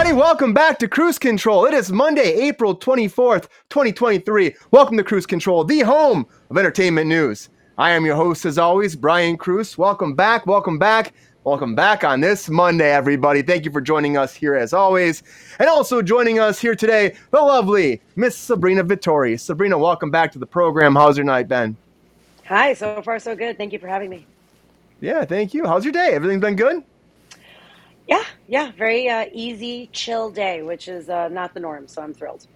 everybody. Welcome back to Cruise Control. It is Monday, April 24th, 2023. Welcome to Cruise Control, the home of entertainment news. I am your host, as always, Brian Cruz. Welcome back, welcome back, welcome back on this Monday, everybody. Thank you for joining us here, as always. And also joining us here today, the lovely Miss Sabrina Vittori. Sabrina, welcome back to the program. How's your night been? Hi, so far so good. Thank you for having me. Yeah, thank you. How's your day? Everything's been good? Yeah. Very easy, chill day, which is not the norm, so I'm thrilled.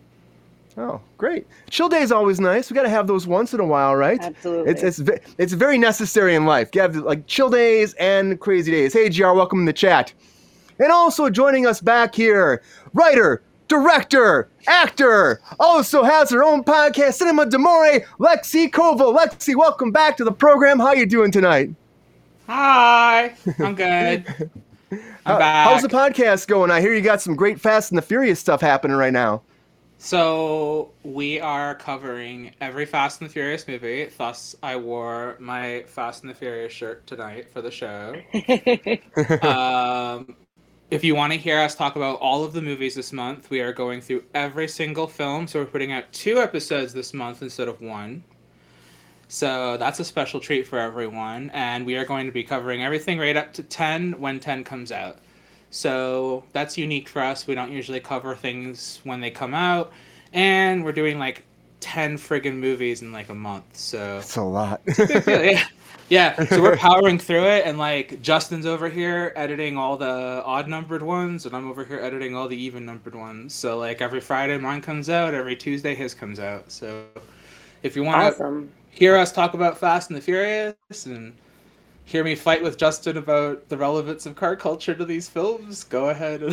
Oh, great. Chill day is always nice. We got to have those once in a while, right? Absolutely. It's very necessary in life. You have like chill days and crazy days. Hey, GR, welcome in the chat. And also joining us back here, writer, director, actor, also has her own podcast, Cinema D'Amore, Lexi Koval. Lexi, welcome back to the program. How you doing tonight? Hi. I'm good. I'm back. How's the podcast going? I hear you got some great Fast and the Furious stuff happening right now. So we are covering every Fast and the Furious movie. Thus, I wore my Fast and the Furious shirt tonight for the show. If you want to hear us talk about all of the movies this month, we are going through every single film. So we're putting out 2 episodes this month instead of 1. So that's a special treat for everyone. And we are going to be covering everything right up to 10 when 10 comes out. So that's unique for us. We don't usually cover things when they come out. And we're doing like 10 friggin' movies in like a month. So that's a lot. Yeah. So we're powering through it. And like Justin's over here editing all the odd numbered ones. And I'm over here editing all the even numbered ones. So like every Friday mine comes out. Every Tuesday his comes out. So if you want to hear us talk about Fast and the Furious and hear me fight with Justin about the relevance of car culture to these films, go ahead. And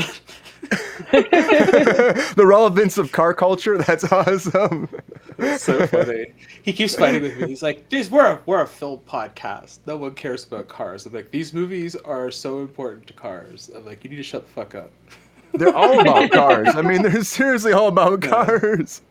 the relevance of car culture? That's awesome. That's so funny. He keeps fighting with me. He's like, we're a film podcast. No one cares about cars. I'm like, these movies are so important to cars. I'm like, you need to shut the fuck up. They're all about cars. I mean, they're seriously all about cars.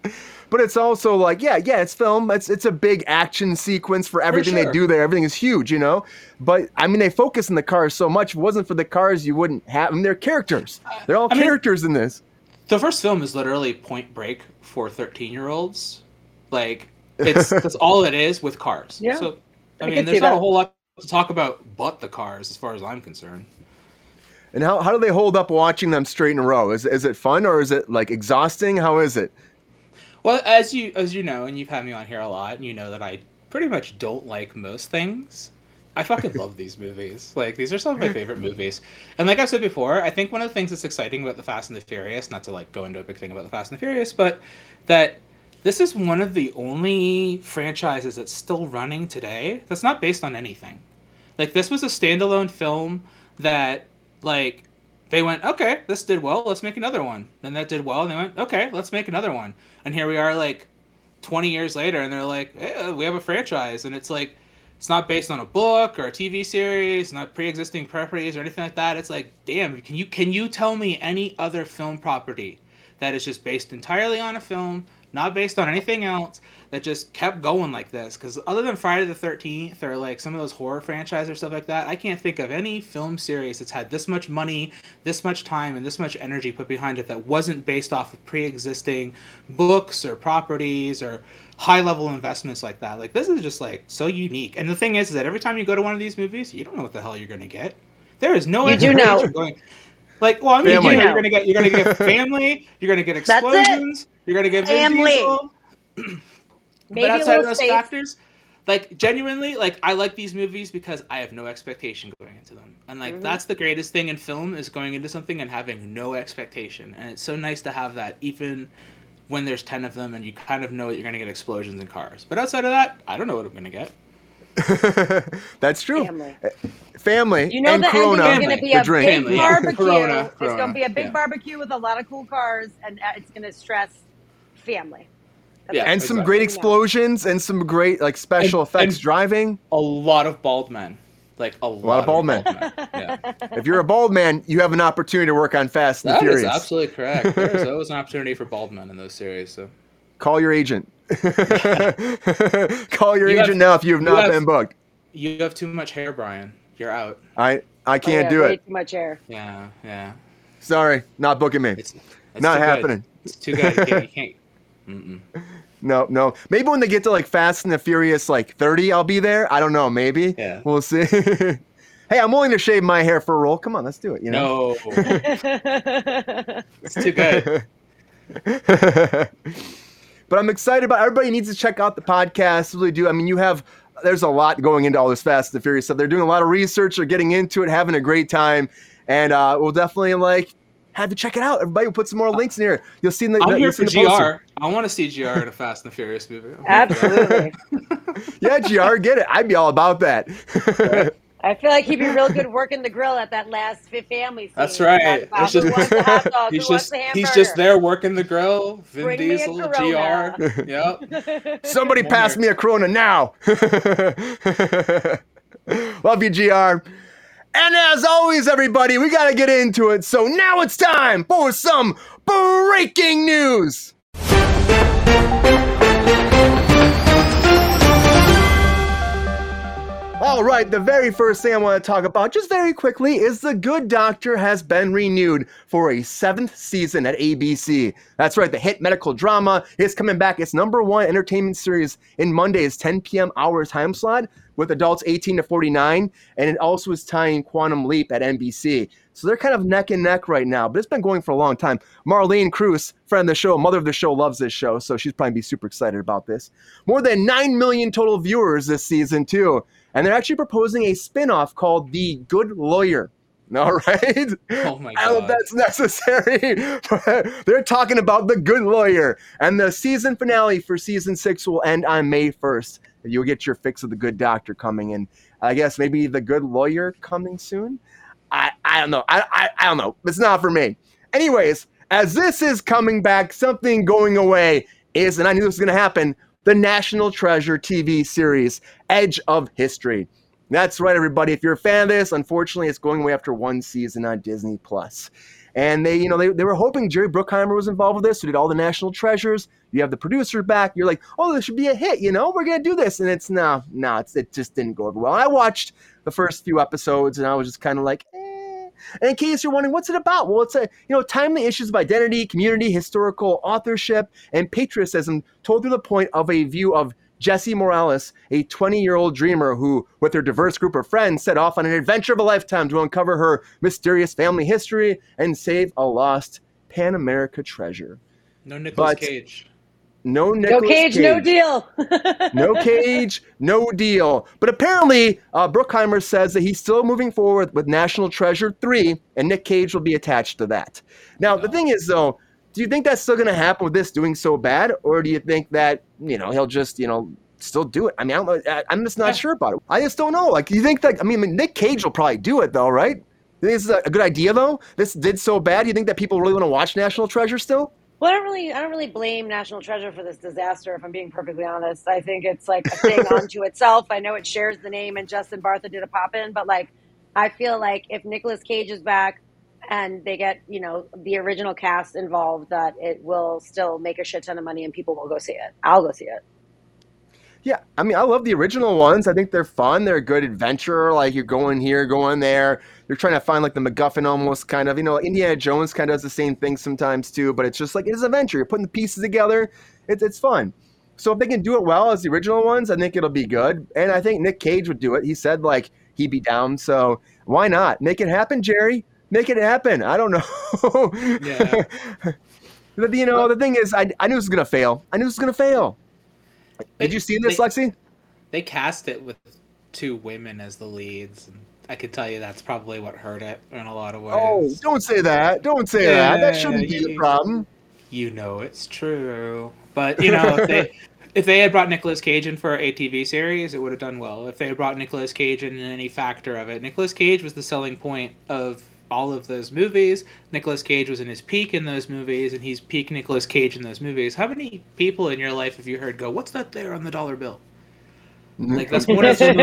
But it's also like, it's film. It's a big action sequence for everything for sure. They do there. Everything is huge, you know? But, I mean, they focus on the cars so much. If it wasn't for the cars, you wouldn't have them. I mean, they're characters. They're all characters in this. The first film is literally Point Break for 13-year-olds. Like, that's all it is with cars. Yeah. So, I mean, there's not a whole lot to talk about but the cars as far as I'm concerned. And how do they hold up watching them straight in a row? Is it fun or is it, like, exhausting? How is it? Well, as you know, and you've had me on here a lot, and you know that I pretty much don't like most things. I fucking love these movies. Like, these are some of my favorite movies. And like I said before, I think one of the things that's exciting about The Fast and the Furious, not to, like, go into a big thing about The Fast and the Furious, but that this is one of the only franchises that's still running today that's not based on anything. Like, this was a standalone film that, like, they went, okay, this did well, let's make another one. Then that did well, and they went, okay, let's make another one. And here we are, like, 20 years later, and they're like, hey, we have a franchise. And it's like, it's not based on a book or a TV series, not pre-existing properties or anything like that. It's like, damn, can you tell me any other film property that is just based entirely on a film, not based on anything else, that just kept going like this? Because other than Friday the 13th or like some of those horror franchises or stuff like that, I can't think of any film series that's had this much money, this much time, and this much energy put behind it that wasn't based off of pre-existing books or properties or high-level investments like that. Like, this is just like so unique. And the thing is that every time you go to one of these movies, you don't know what the hell you're going to get. There is no idea what you're going. Like, well, I mean, you're gonna get family, you're gonna get explosions, you're gonna get Vin Diesel. But outside of those factors, like, genuinely, like, I like these movies because I have no expectation going into them, and like that's the greatest thing in film, is going into something and having no expectation. And it's so nice to have that, even when there's 10 of them and you kind of know that you're gonna get explosions and cars. But outside of that, I don't know what I'm gonna get. That's true. Family. You know, and the Corona. Ending is going to be a big barbecue. Corona. It's going to be a big barbecue with a lot of cool cars, and it's going to stress family. And some great explosions and some great like special effects and driving. A lot of bald men. Like a lot of bald men. Yeah. If you're a bald man, you have an opportunity to work on Fast and Furious. That is absolutely correct. There is always an opportunity for bald men in those series. So call your agent. Call your agent now if you have not been booked. You have too much hair, Brian. You're out. I can't do it. Too much hair. Yeah. Sorry, not booking me. It's not happening. Good. It's too good. You can't. No. Maybe when they get to like Fast and the Furious, like 30, I'll be there. I don't know. Maybe. Yeah. We'll see. Hey, I'm willing to shave my hair for a role. Come on, let's do it. You know? No. It's too good. But I'm excited about. Everybody needs to check out the podcast. Really do. I mean, there's a lot going into all this Fast and the Furious stuff. They're doing a lot of research. They're getting into it, having a great time, and we'll definitely have you check it out. Everybody, will put some more links in here. You'll see. I'm here for GR. I want to see GR in a Fast and the Furious movie. Absolutely. Yeah, GR, get it. I'd be all about that. Right. I feel like he'd be real good working the grill at that last family scene. That's right. He's just there working the grill. Vin Bring Diesel, me a GR. Yep. Somebody pass me a Corona now. Love you, GR. And as always, everybody, we got to get into it. So now it's time for some breaking news. All right, the very first thing I want to talk about, just very quickly, is The Good Doctor has been renewed for a 7th season at ABC. That's right, the hit medical drama is coming back. It's #1 entertainment series in Monday's 10 p.m. hour time slot with adults 18 to 49, and it also is tying Quantum Leap at NBC. So they're kind of neck and neck right now, but it's been going for a long time. Marlene Cruz, friend of the show, mother of the show, loves this show, so she's probably be super excited about this. More than 9 million total viewers this season, too. And they're actually proposing a spinoff called The Good Lawyer. All right? Oh, my God. I don't know if that's necessary, but they're talking about The Good Lawyer. And the season finale for season 6 will end on May 1st. You'll get your fix of The Good Doctor coming in. I guess maybe The Good Lawyer coming soon? I don't know. I don't know. It's not for me. Anyways, as this is coming back, something going away is, and I knew this was going to happen, the National Treasure TV series, Edge of History. That's right, everybody. If you're a fan of this, unfortunately, it's going away after one season on Disney+. And they were hoping Jerry Bruckheimer was involved with this, who did all the National Treasures. You have the producer back. You're like, oh, this should be a hit. We're going to do this. And it's it just didn't go over well. I watched the first few episodes, and I was just kind of like, eh. And in case you're wondering, what's it about? Well, it's timely issues of identity, community, historical authorship, and patriotism told through the point of a view of Jesse Morales, a 20-year-old dreamer who, with her diverse group of friends, set off on an adventure of a lifetime to uncover her mysterious family history and save a lost Pan America treasure. No Nicolas Cage. No Cage. No deal. No Cage, no deal. But apparently, Bruckheimer says that he's still moving forward with National Treasure 3, and Nick Cage will be attached to that. Now, The thing is, though, do you think that's still going to happen with this doing so bad, or do you think that he'll just still do it? I mean, I don't know. I'm just not sure about it. I just don't know. You think that? I mean, Nick Cage will probably do it though, right? This is a good idea though. This did so bad. You think that people really want to watch National Treasure still? Well, I don't really blame National Treasure for this disaster, if I'm being perfectly honest. I think it's a thing unto itself. I know it shares the name, and Justin Bartha did a pop in, but I feel like if Nicolas Cage is back, and they get, the original cast involved, that it will still make a shit ton of money and people will go see it. I'll go see it. Yeah, I mean, I love the original ones. I think they're fun. They're a good adventure. You're going here, going there. You're trying to find, the MacGuffin almost kind of. Indiana Jones kind of does the same thing sometimes too, but it's just it's an adventure. You're putting the pieces together. It's fun. So if they can do it well as the original ones, I think it'll be good. And I think Nick Cage would do it. He said, he'd be down. So why not? Make it happen, Jerry. Make it happen. I don't know. Yeah. But, the thing is, I knew it was going to fail. Did you see this, Lexi? They cast it with two women as the leads. And I could tell you that's probably what hurt it in a lot of ways. Oh, don't say that. That shouldn't be the problem. It's true. But, if they had brought Nicolas Cage in for a TV series, it would have done well. If they had brought Nicolas Cage in any factor of it. Nicolas Cage was the selling point of all of those movies. Nicolas Cage was in his peak in those movies, and he's peak Nicolas Cage in those movies. How many people in your life have you heard go, "What's that there on the dollar bill?" That's one of the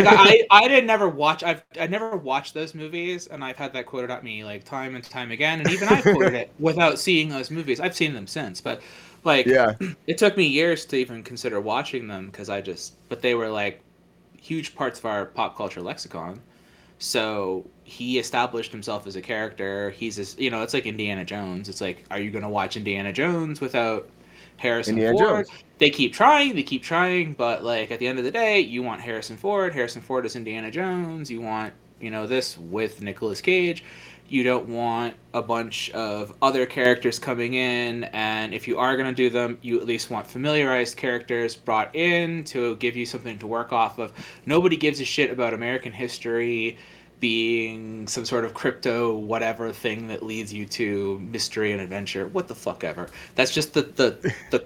most. I never watched those movies, and I've had that quoted at me time and time again, and even I quoted it without seeing those movies. I've seen them since, but it took me years to even consider watching them because they were huge parts of our pop culture lexicon. So he established himself as a character. He's this, you know, it's like Indiana Jones. It's like, are you going to watch Indiana Jones without Harrison Ford? They keep trying, but like at the end of the day, you want Harrison Ford. Harrison Ford is Indiana Jones. You want, you know, this with Nicolas Cage. You don't want a bunch of other characters coming in, and if you are going to do them, you at least want familiarized characters brought in to give you something to work off of. Nobody gives a shit about American history being some sort of crypto whatever thing that leads you to mystery and adventure. What the fuck ever. That's just the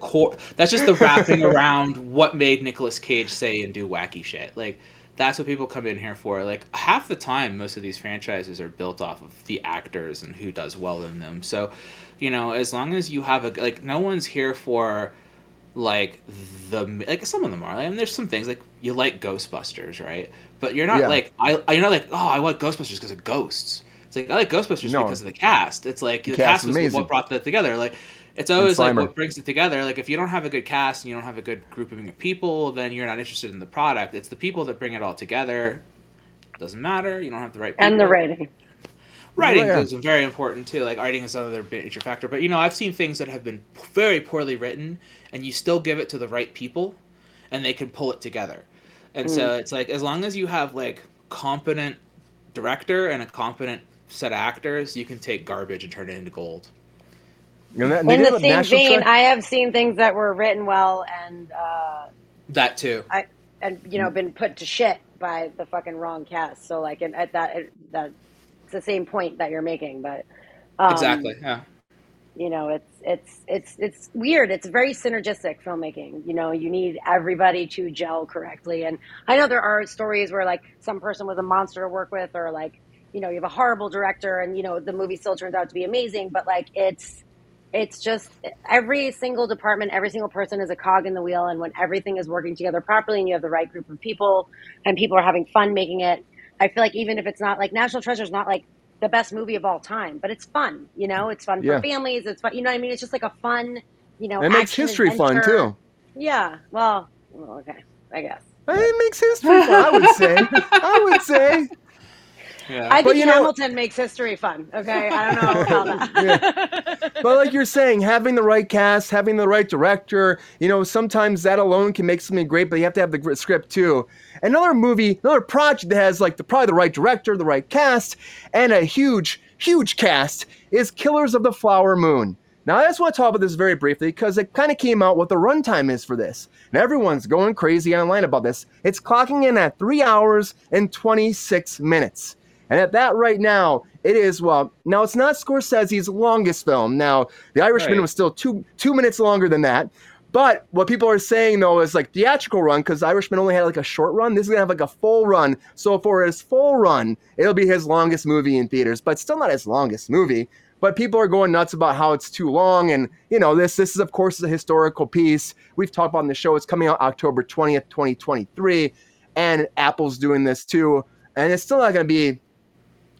core. That's just the wrapping around what made Nicolas Cage say and do wacky shit. Like, that's what people come in here for. Like, half the time, most of these franchises are built off of the actors and who does well in them. So, you know, as long as you have a, like, no one's here for, like, the, like, some of them are. I mean, there's some things, like, you like Ghostbusters, right? But you're not I like Ghostbusters because of ghosts. It's like, I like Ghostbusters because of the cast. It's like, the cast was amazing. What brought that together. Like, it's always like what brings it together. Like, if you don't have a good cast and you don't have a good grouping of people, then you're not interested in the product. It's the people that bring it all together. It doesn't matter. You don't have the right people. And the writing. Writing is very important too. Like, writing is another major factor. But, you know, I've seen things that have been very poorly written, and you still give it to the right people, and they can pull it together. And so it's like, as long as you have like competent director and a competent set of actors, you can take garbage and turn it into gold. In the same vein, I have seen things that were written well and that too, been put to shit by the fucking wrong cast. So like, it's the same point that you're making, but exactly, yeah. You know, it's weird. It's very synergistic filmmaking. You know, you need everybody to gel correctly. And I know there are stories where like some person was a monster to work with, or like, you know, you have a horrible director, and you know the movie still turns out to be amazing. But like It's just every single department, every single person is a cog in the wheel. And when everything is working together properly and you have the right group of people and people are having fun making it, I feel like even if it's not like National Treasure is not like the best movie of all time, but it's fun, you know, it's fun for families. It's fun. You know what I mean? It's just like a fun, you know, it makes history adventure. Fun too. Yeah. Well, okay. I guess. It makes history fun, I would say. Yeah. I think Hamilton makes history fun. Okay, I don't know about that. Yeah. But like you're saying, having the right cast, having the right director, you know, sometimes that alone can make something great, but you have to have the script too. Another movie, another project that has like probably the right director, the right cast, and a huge, huge cast is Killers of the Flower Moon. Now, I just want to talk about this very briefly because it kind of came out what the runtime is for this. And everyone's going crazy online about this. It's clocking in at 3 hours and 26 minutes. And at that right now, it is, well, now it's not Scorsese's longest film. Now, The Irishman was still two minutes longer than that. But what people are saying, though, is like theatrical run, because The Irishman only had like a short run. This is going to have like a full run. So for his full run, it'll be his longest movie in theaters, but still not his longest movie. But people are going nuts about how it's too long. And, you know, this is, of course, a historical piece. We've talked about on the show. It's coming out October 20th, 2023. And Apple's doing this, too. And it's still not going to be...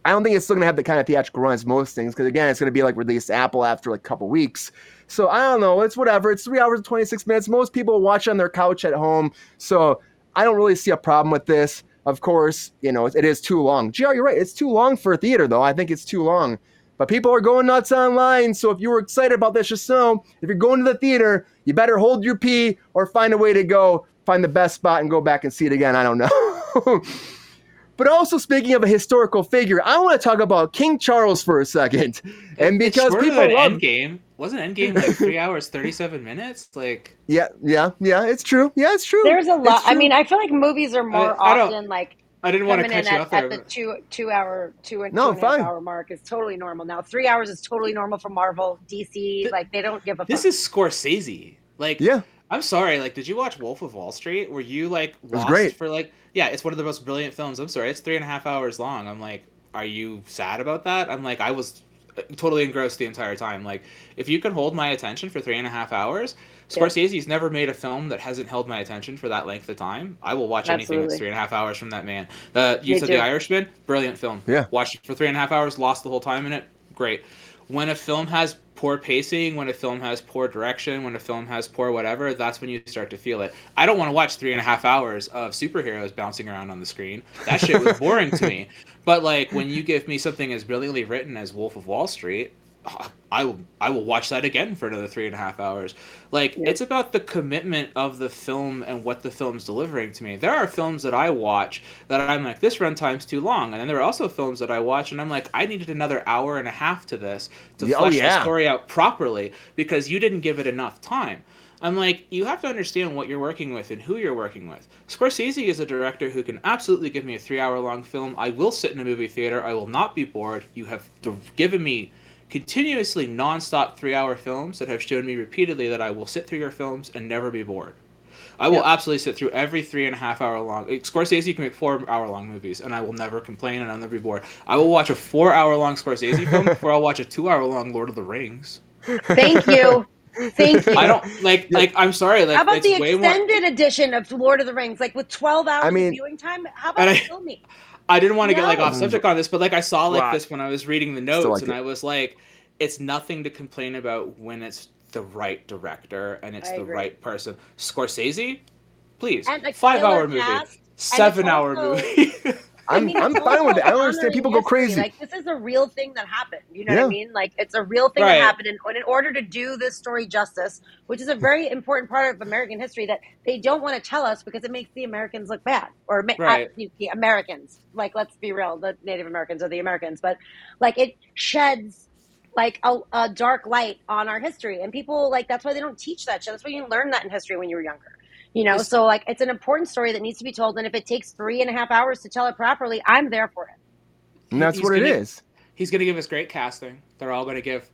I don't think it's still going to have the kind of theatrical run as most things, because, again, it's going to be, like, released to Apple after, like, a couple weeks. So, I don't know. It's whatever. It's 3 hours and 26 minutes. Most people watch on their couch at home. So, I don't really see a problem with this. Of course, you know, it is too long. GR, you're right. It's too long for a theater, though. I think it's too long. But people are going nuts online. So, if you were excited about this, just know, if you're going to the theater, you better hold your pee or find a way to go. Find the best spot and go back and see it again. I don't know. But also, speaking of a historical figure, I want to talk about King Charles for a second. And because people love Endgame, wasn't Endgame like 3 hours, 37 minutes? Like, yeah, it's true. Yeah, it's true. There's a lot. I mean, I feel like movies are more often like. I didn't want to cut you off there. At the two and a half hour mark is totally normal now. 3 hours is totally normal for Marvel, DC. Like, they don't give a fuck. This is Scorsese. Like, yeah. I'm sorry, like, did you watch Wolf of Wall Street? Were you, like, lost for, like... Yeah, it's one of the most brilliant films. I'm sorry, it's 3.5 hours long. I'm like, are you sad about that? I'm like, I was totally engrossed the entire time. Like, if you can hold my attention for 3.5 hours... Scorsese's never made a film that hasn't held my attention for that length of time. I will watch anything that's 3.5 hours from that man. You said The Irishman? Brilliant film. Yeah. Watched it for 3.5 hours, lost the whole time in it. Great. when a film has poor pacing, when a film has poor direction, when a film has poor whatever, that's when you start to feel it. I don't want to watch 3.5 hours of superheroes bouncing around on the screen. That shit was boring to me. But like when you give me something as brilliantly written as Wolf of Wall Street, I will watch that again for another 3.5 hours. Like, yeah. It's about the commitment of the film and what the film's delivering to me. There are films that I watch that I'm like, this runtime's too long. And then there are also films that I watch and I'm like, I needed another hour and a half to this to flesh the story out properly because you didn't give it enough time. I'm like, you have to understand what you're working with and who you're working with. Scorsese is a director who can absolutely give me a 3-hour-long film. I will sit in a movie theater. I will not be bored. You have given me continuously non-stop 3-hour films that have shown me repeatedly that I will sit through your films and never be bored. I will absolutely sit through every 3.5 hour long. Scorsese can make 4-hour long movies and I will never complain and I'll never be bored. I will watch a 4-hour long Scorsese film before I'll watch a 2-hour long Lord of the Rings. Thank you. I don't like I'm sorry. Like, how about the extended edition of Lord of the Rings, like with 12 hours of viewing time? How about you film me? I didn't want to get off subject on this, but I saw this when I was reading the notes, I was like, it's nothing to complain about when it's the right director and it's the right person. Scorsese, please, and 5-hour movie, 7-hour movie. I'm fine with it. I don't understand people go crazy. Like, this is a real thing that happened. You know what I mean? Like, it's a real thing that happened, and in order to do this story justice, which is a very important part of American history that they don't want to tell us because it makes the Americans look bad, or the Americans. Like, let's be real, the Native Americans or the Americans, but like it sheds like a dark light on our history, and people like that's why they don't teach that shit. That's why you didn't learn that in history when you were younger. You know, so like it's an important story that needs to be told, and if it takes 3.5 hours to tell it properly, I'm there for it. And that's what it is. He's going to give us great casting. They're all going to give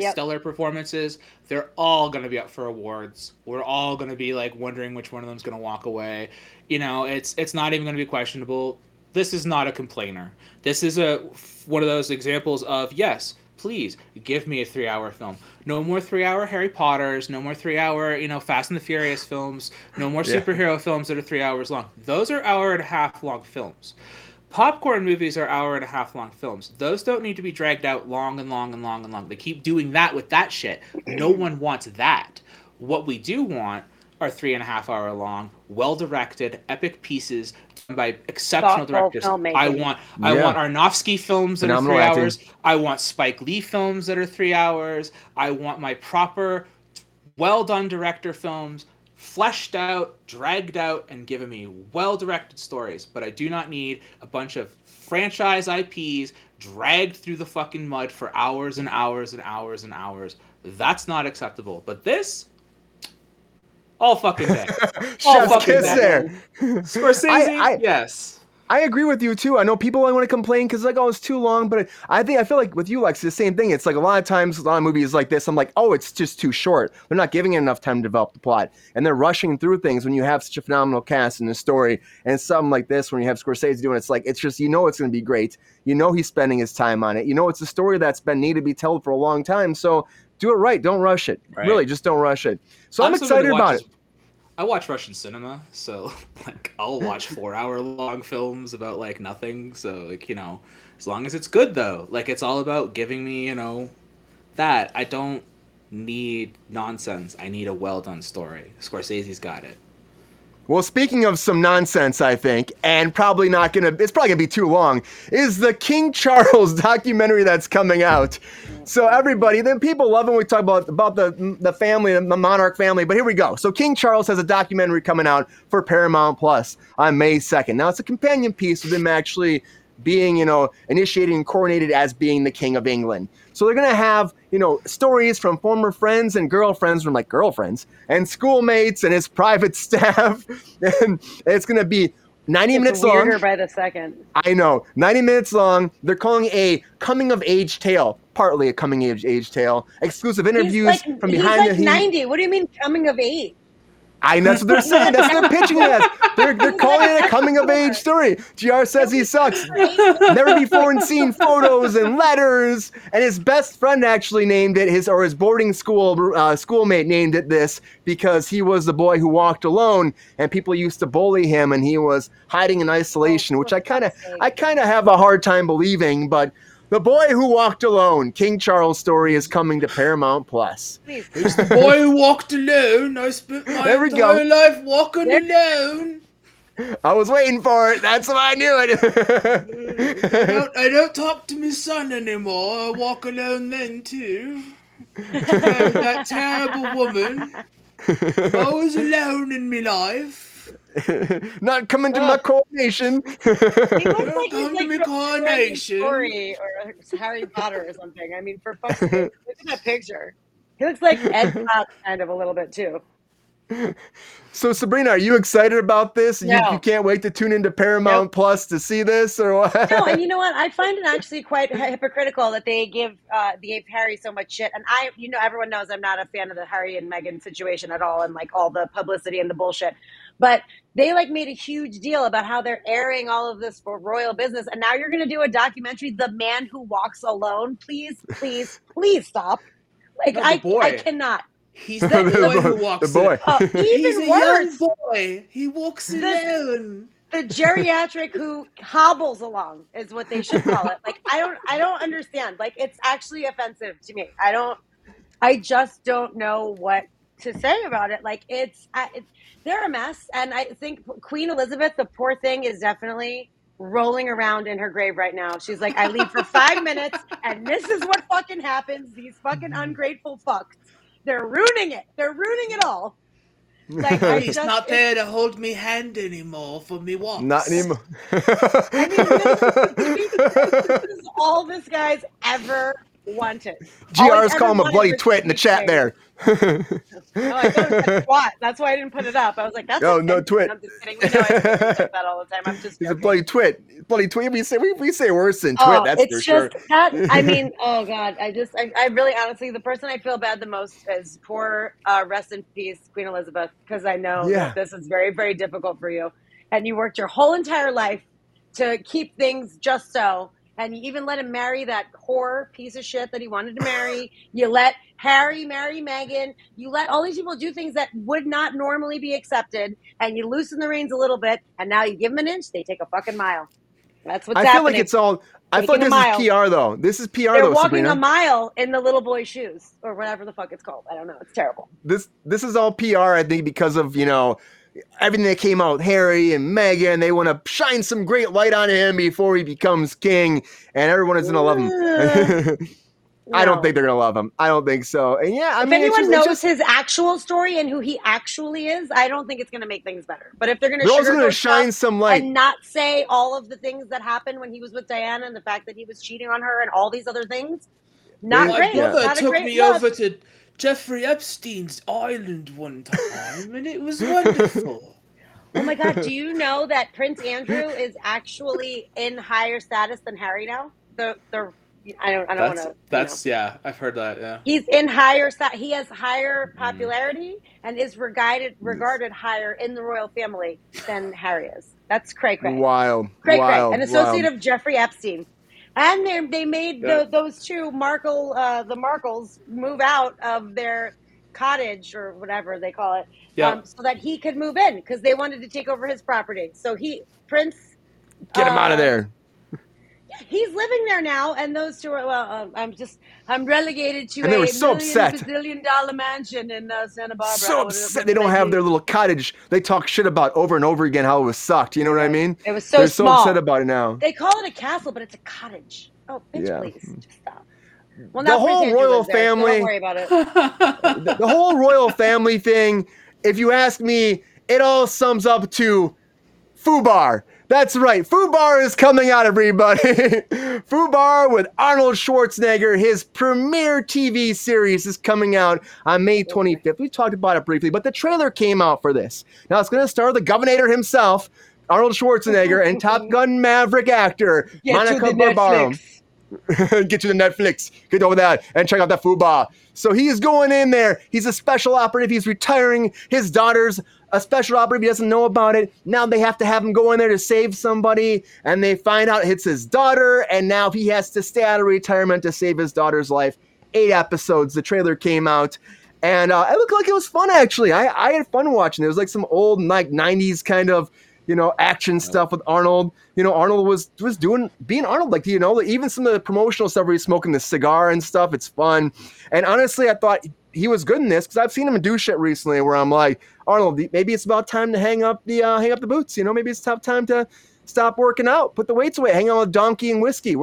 stellar performances. They're all going to be up for awards. We're all going to be like wondering which one of them's going to walk away. You know, it's not even going to be questionable. This is not a complainer. This is one of those examples of yes. Please give me a 3-hour film. No more 3-hour Harry Potters. No more 3-hour, Fast and the Furious films. No more superhero films that are 3 hours long. Those are 1.5 hour long films. Popcorn movies are 1.5 hour long films. Those don't need to be dragged out long and long and long and long. They keep doing that with that shit. No one wants that. What we do want are 3.5 hour long, well-directed, epic pieces by exceptional directors. Filmmaking. I want Aronofsky films that are 3 hours. I want Spike Lee films that are 3 hours. I want my proper, well-done director films fleshed out, dragged out, and given me well-directed stories. But I do not need a bunch of franchise IPs dragged through the fucking mud for hours and hours and hours and hours. That's not acceptable. But this... all fucking day. All fucking day. There. Scorsese, yes. I agree with you, too. I know people want to complain because, it's too long. But I feel like with you, Lex, it's the same thing. It's like a lot of times, a lot of movies like this, I'm like, oh, it's just too short. They're not giving it enough time to develop the plot. And they're rushing through things when you have such a phenomenal cast in the story. And something like this, when you have Scorsese doing it, it's like, it's just, it's going to be great. He's spending his time on it. It's a story that's been needed to be told for a long time. So do it right. Don't rush it. Right. Really, just don't rush it. So I'm excited about it. I watch Russian cinema, so I'll watch 4-hour long films about nothing. So as long as it's good though, it's all about giving me that. I don't need nonsense. I need a well done story. Scorsese's got it. Well, speaking of some nonsense, I think, and it's probably going to be too long, is the King Charles documentary that's coming out. So everybody, people love when we talk about the family, the monarch family, but here we go. So King Charles has a documentary coming out for Paramount Plus on May 2nd. Now, it's a companion piece with him actually being, initiated and coronated as being the King of England. So they're going to have, stories from former friends and girlfriends from girlfriends and schoolmates and his private staff. And it's going to be 90 minutes long. It's weirder by the second. I know. 90 minutes long. They're calling a coming-of-age tale. Partly a coming-of-age tale. Exclusive interviews from behind the... He's 90. What do you mean coming-of-age? I know, that's what they're saying. That's what they're pitching it as. They're calling it a coming-of-age story. GR says he sucks. Never before seen photos and letters. And his best friend actually named it, his boarding school schoolmate named it this because he was the boy who walked alone, and people used to bully him, and he was hiding in isolation, which I kind of have a hard time believing, but The Boy Who Walked Alone, King Charles story is coming to Paramount Plus. It's the boy who walked alone. I spent my entire life walking alone. I was waiting for it. That's why I knew it. I don't talk to my son anymore. I walk alone then, too. That terrible woman. I was alone in my life. Not coming to my coronation. He looks like he's from Story or Harry Potter or something. I mean, for fuck's sake, look at that picture. He looks like Ed Pop kind of a little bit too. So Sabrina, are you excited about this? No. You can't wait to tune into Paramount Plus to see this, or what? No, and you know what? I find it actually quite hypocritical that they give Harry so much shit. And everyone knows I'm not a fan of the Harry and Meghan situation at all, and like all the publicity and the bullshit. But they like made a huge deal about how they're airing all of this for royal business, and now you're going to do a documentary, The Man Who Walks Alone. Please, please, please stop! Like I cannot. He's the boy who walks alone. He's a young boy. He walks alone. The geriatric who hobbles along is what they should call it. Like I don't understand. Like it's actually offensive to me. I just don't know what to say about it. Like they're a mess, and I think Queen Elizabeth, the poor thing, is definitely rolling around in her grave right now. She's like, I leave for 5 minutes, and this is what fucking happens. These fucking ungrateful fucks. They're ruining it. They're ruining it all. Like, he's not there to hold me hand anymore for me walks. Not anymore. I mean, this is all this guy's ever wanted. GR's calling him a bloody twit in the chat there. I thought it was twat. That's why I didn't put it up. I was like, that's no twit. I'm just kidding. We know I that all the time. I'm just joking. He's a bloody twit. Bloody twit. We say worse than twit. That's for sure. I really honestly, the person I feel bad the most is poor, rest in peace, Queen Elizabeth, because I know that this is very, very difficult for you. And you worked your whole entire life to keep things just so. And you even let him marry that whore piece of shit that he wanted to marry. You let Harry marry Meghan. You let all these people do things that would not normally be accepted. And you loosen the reins a little bit. And now you give them an inch, they take a fucking mile. That's what's happening. I feel like it's all... I thought this is PR, though. This is PR, They're walking Sabrina. A mile in the little boy's shoes. Or whatever the fuck it's called. I don't know. It's terrible. This is all PR, I think, because of, everything that came out, Harry and Meghan, they want to shine some great light on him before he becomes king, and everyone is going to love him. No. I don't think they're going to love him. I don't think so. And if anyone knows his actual story and who he actually is, I don't think it's going to make things better. But if they're going to shine some light and not say all of the things that happened when he was with Diana and the fact that he was cheating on her and all these other things, not great. My brother took me over to Jeffrey Epstein's island one time, and it was wonderful. Oh my God, do you know that Prince Andrew is actually in higher status than Harry now? I've heard that, yeah. He's in higher status, he has higher popularity, and is regarded higher in the royal family than Harry is. That's cray-cray. Wild. An associate of Jeffrey Epstein. And they made those two Markles move out of their cottage or whatever they call it, so that he could move in because they wanted to take over his property. So Prince, get him out of there. Yeah, he's living there now, and those two are I'm relegated to a $1 billion mansion in Santa Barbara. So upset they don't have their little cottage they talk shit about over and over again how it was sucked. You know what I mean? It was so They're small. So upset about it now. They call it a castle, but it's a cottage. Oh, bitch, please, just stop. Well, the whole royal family. So don't worry about it. the whole royal family thing. If you ask me, it all sums up to FUBAR. That's right. FUBAR is coming out, everybody. FUBAR with Arnold Schwarzenegger. His premiere TV series is coming out on May 25th. We talked about it briefly, but the trailer came out for this. Now it's going to star the Governator himself, Arnold Schwarzenegger, and Top Gun Maverick actor Monica Barbaro. Get you the Netflix. Get over that and check out that FUBAR. So he is going in there. He's a special operative. He's retiring. His daughter's a special operative. He doesn't know about it. Now they have to have him go in there to save somebody. And they find out it's his daughter. And now he has to stay out of retirement to save his daughter's life. 8 episodes. The trailer came out. And it looked like it was fun, actually. I had fun watching it. It was like some old, like 90s kind of you know, action stuff with Arnold. You know, Arnold was doing, being Arnold, like, you know, even some of the promotional stuff where he's smoking the cigar and stuff, it's fun. And honestly, I thought he was good in this because I've seen him do shit recently where I'm like, Arnold, maybe it's about time to hang up the boots. You know, maybe it's time to stop working out, put the weights away, hang out with Donkey and Whiskey.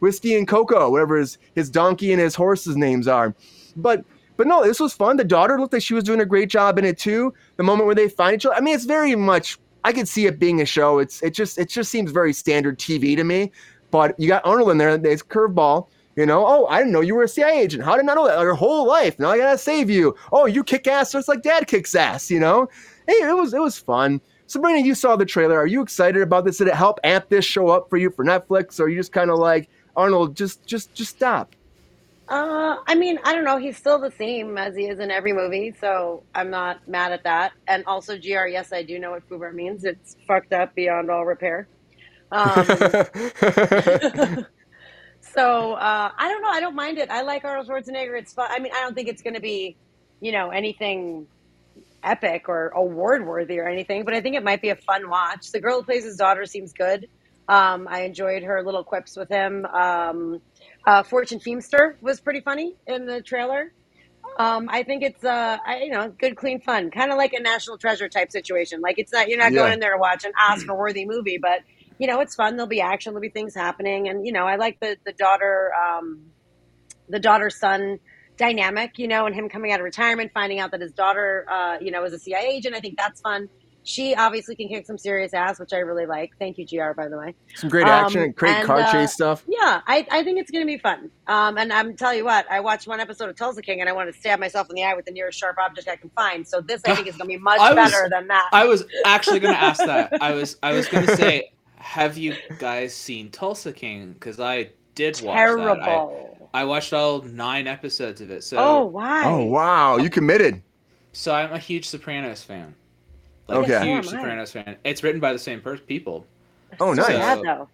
Whiskey and Cocoa, whatever his donkey and his horse's names are. But no, this was fun. The daughter looked like she was doing a great job in it too. The moment where they find each other, I mean, it's very much, I could see it being a show. It just seems very standard TV to me. But you got Arnold in there. It's curveball. You know, oh, I didn't know you were a CIA agent. How did I know that? Your whole life. Now I gotta save you. Oh, you kick ass just like Dad kicks ass. You know, hey, it was fun. Sabrina, you saw the trailer. Are you excited about this? Did it help amp this show up for you for Netflix, or are you just kind of like, Arnold, just stop? I mean, I don't know. He's still the same as he is in every movie, so I'm not mad at that. And also, GR, yes, I do know what FUBAR means. It's fucked up beyond all repair. So, I don't know. I don't mind it. I like Arnold Schwarzenegger. It's fun. I mean, I don't think it's going to be, you know, anything epic or award-worthy or anything, but I think it might be a fun watch. The girl who plays his daughter seems good. I enjoyed her little quips with him. Fortune Feemster was pretty funny in the trailer. I think it's, good, clean fun. Kind of like a National Treasure type situation. Like, it's not, you're not going in there to watch an Oscar-worthy movie, but, you know, it's fun. There'll be action. There'll be things happening. And, you know, I like the daughter-son dynamic, you know, and him coming out of retirement, finding out that his daughter, is a CIA agent. I think that's fun. She obviously can kick some serious ass, which I really like. Thank you, GR, by the way. Some great action and great car chase stuff. Yeah, I think it's going to be fun. And I'm telling you what, I watched one episode of Tulsa King and I wanted to stab myself in the eye with the nearest sharp object I can find. So this, I think, is going to be much better than that. I was actually going to ask that. I was going to say, have you guys seen Tulsa King? Because I did watch that. Terrible. I watched all 9 episodes of it. So. Oh, wow. Oh, wow. You committed. So I'm a huge Sopranos fan. Like a huge Sopranos fan. It's written by the same people. Oh, nice. So, bad, though.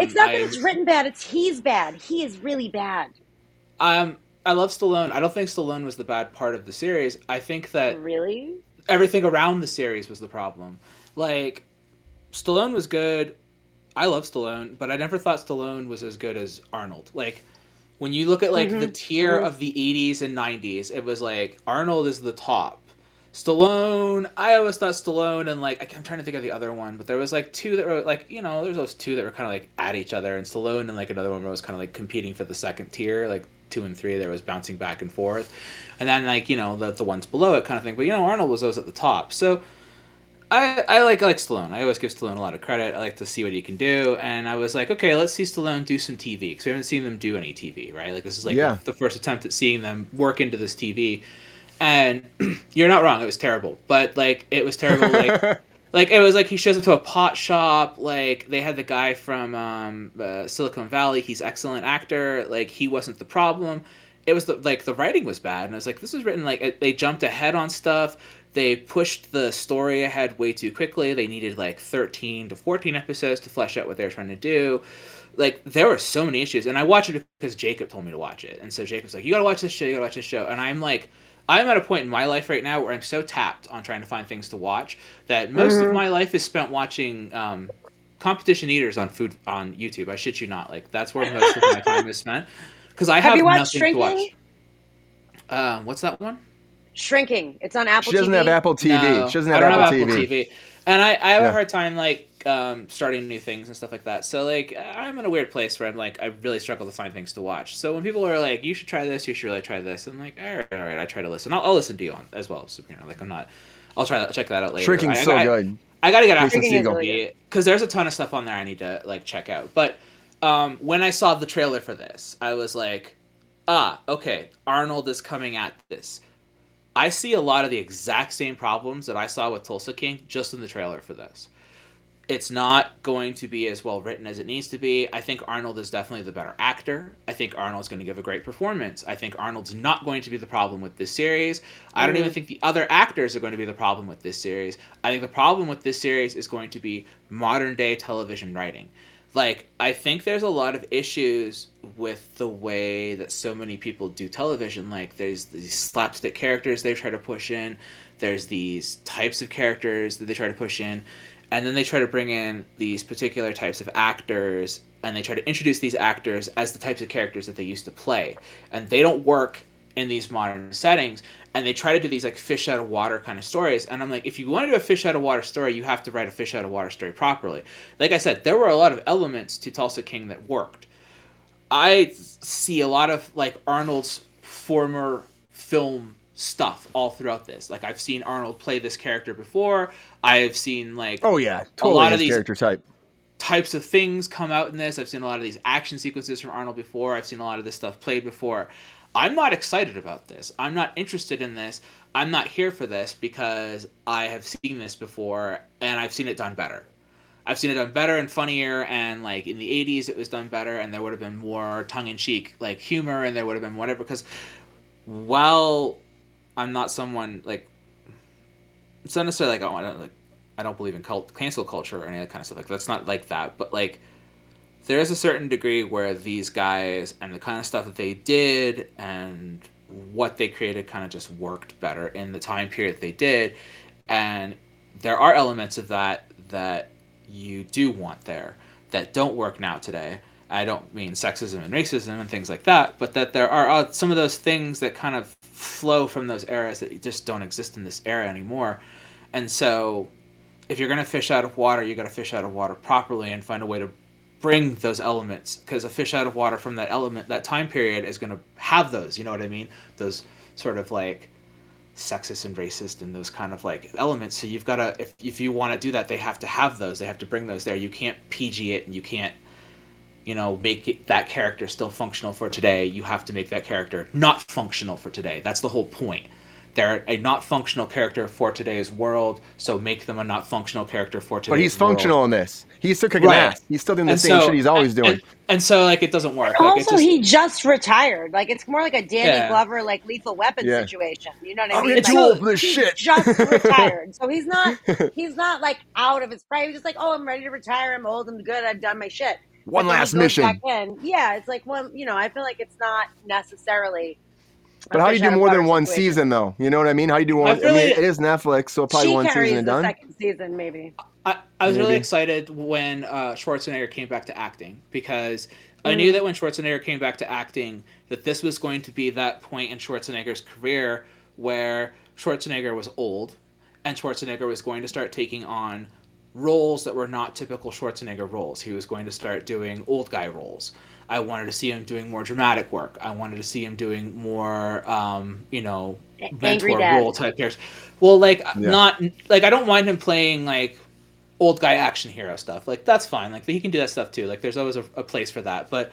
It's not that it's written bad. It's he's bad. He is really bad. I love Stallone. I don't think Stallone was the bad part of the series. I think that really everything around the series was the problem. Like, Stallone was good. I love Stallone, but I never thought Stallone was as good as Arnold. Like, when you look at the tier of the 80s and 90s, it was like Arnold is the top. Stallone, I always thought Stallone and, like, I'm trying to think of the other one, but there was, like, two that were, like, you know, there's those two that were kind of, like, at each other, and Stallone and, like, another one where it was kind of, like, competing for the second tier, like, 2 and 3, there was bouncing back and forth, and then, like, you know, the ones below it kind of thing, but, you know, Arnold was always at the top, so I like Stallone. I always give Stallone a lot of credit. I like to see what he can do, and I was like, okay, let's see Stallone do some TV, because we haven't seen them do any TV, right? Like, this is, like, the first attempt at seeing them work into this TV. And you're not wrong, it was terrible. But, like, it was terrible. Like, it was like he shows up to a pot shop. Like, they had the guy from Silicon Valley. He's an excellent actor. Like, he wasn't the problem. It was the writing was bad. And I was like, this was written they jumped ahead on stuff. They pushed the story ahead way too quickly. They needed, like, 13 to 14 episodes to flesh out what they were trying to do. Like, there were so many issues. And I watched it because Jacob told me to watch it. And so Jacob's like, you gotta watch this show. And I'm like, I'm at a point in my life right now where I'm so tapped on trying to find things to watch that most of my life is spent watching competition eaters on YouTube. I shit you not. Like, that's where most of my time is spent. Because I have nothing to watch. What's that one? Shrinking. It's on Apple TV. She doesn't have Apple TV. No, she doesn't have Apple TV. And I have a hard time, like, starting new things and stuff like that. So, like, I'm in a weird place where I'm like, I really struggle to find things to watch. So when people are like, you should try this, you should really try this, I'm like, all right, I try to listen. I'll listen to you on as well. So, you know, like, I'm not, I'll try to check that out later. Shrinking's so good. I gotta get after it because there's a ton of stuff on there I need to, like, check out. But when I saw the trailer for this, I was like, okay, Arnold is coming at this. I see a lot of the exact same problems that I saw with Tulsa King just in the trailer for this. It's not going to be as well written as it needs to be. I think Arnold is definitely the better actor. I think Arnold's going to give a great performance. I think Arnold's not going to be the problem with this series. I don't even think the other actors are going to be the problem with this series. I think the problem with this series is going to be modern day television writing. Like, I think there's a lot of issues with the way that so many people do television. Like, there's these slapstick characters they try to push in. There's these types of characters that they try to push in, and then they try to bring in these particular types of actors, and they try to introduce these actors as the types of characters that they used to play. And they don't work in these modern settings, and they try to do these like fish out of water kind of stories. And I'm like, if you want to do a fish out of water story, you have to write a fish out of water story properly. Like I said, there were a lot of elements to Tulsa King that worked. I see a lot of like Arnold's former film stuff all throughout this. Like, I've seen Arnold play this character before. I've seen like a lot of these character types of things come out in this. I've seen a lot of these action sequences from Arnold before. I've seen a lot of this stuff played before. I'm not excited about this. I'm not interested in this. I'm not here for this because I have seen this before and I've seen it done better. I've seen it done better and funnier, and like in the 80s it was done better, and there would have been more tongue-in-cheek like humor, and there would have been whatever, because while I'm not someone like, it's not necessarily like I don't believe in cancel culture or any other kind of stuff, like that's not like that, but like there is a certain degree where these guys and the kind of stuff that they did and what they created kind of just worked better in the time period they did, and there are elements of that you do want there that don't work now today. I don't mean sexism and racism and things like that, but that there are some of those things that kind of flow from those eras that just don't exist in this era anymore. And so if you're going to fish out of water, you got to fish out of water properly and find a way to bring those elements, because a fish out of water from that element, that time period, is going to have those, you know what I mean? Those sort of like sexist and racist and those kind of like elements. So you've got to, if you want to do that, they have to have those, they have to bring those there. You can't PG it, and you can't, you know, make it, that character still functional for today. You have to make that character not functional for today. That's the whole point. They're a not functional character for today's world, so make them a not functional character for today's world. But he's functional in this. He's still kicking ass. He's still doing the same shit he's always doing. And so, like, it doesn't work. Like, also, it's just, he just retired. Like, it's more like a Danny Glover, like, Lethal Weapon situation. You know what I mean? It's like, all this he's shit. Just retired. So he's not like out of his prime. He's just like, oh, I'm ready to retire. I'm old. I'm good. I've done my shit. One last mission. Back in. Yeah, it's like one. You know, I feel like it's not necessarily. But how do you do more than one season, though? You know what I mean? How do you do one? I mean, it is Netflix, so probably one season and done. She carries the second season, maybe. I was really excited when Schwarzenegger came back to acting, because I knew that when Schwarzenegger came back to acting, that this was going to be that point in Schwarzenegger's career where Schwarzenegger was old, and Schwarzenegger was going to start taking on roles that were not typical Schwarzenegger roles. He was going to start doing old guy roles. I wanted to see him doing more dramatic work. I wanted to see him doing more, you know, mentor role type characters. Well, like, not like, I don't mind him playing like old guy action hero stuff. Like, that's fine. Like, he can do that stuff too. Like, there's always a place for that. But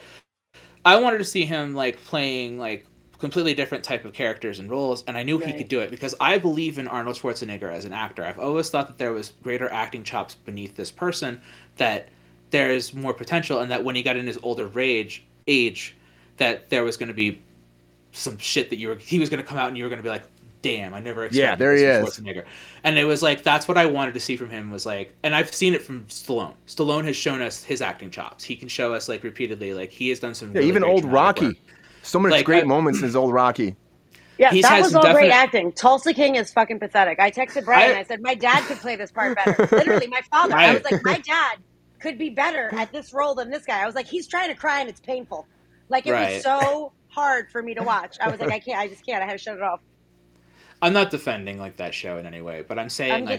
I wanted to see him like playing like completely different type of characters and roles. And I knew he could do it, because I believe in Arnold Schwarzenegger as an actor. I've always thought that there was greater acting chops beneath this person, that there's more potential, and that when he got in his older age, that there was going to be some shit that he was going to come out and you were going to be like, damn, I never expected this from Schwarzenegger. And it was like, that's what I wanted to see from him, was like, and I've seen it from Stallone. Stallone has shown us his acting chops. He can show us like repeatedly, like he has done some really even old Rocky work. So many like, great moments in his old Rocky. Yeah, that was all great acting. Tulsa King is fucking pathetic. I texted Brian, I said, my dad could play this part better. Literally, my father. I was like, my dad could be better at this role than this guy. I was like, he's trying to cry and it's painful. Like, it was so hard for me to watch. I was like, I just can't. I had to shut it off. I'm not defending like that show in any way, but I'm saying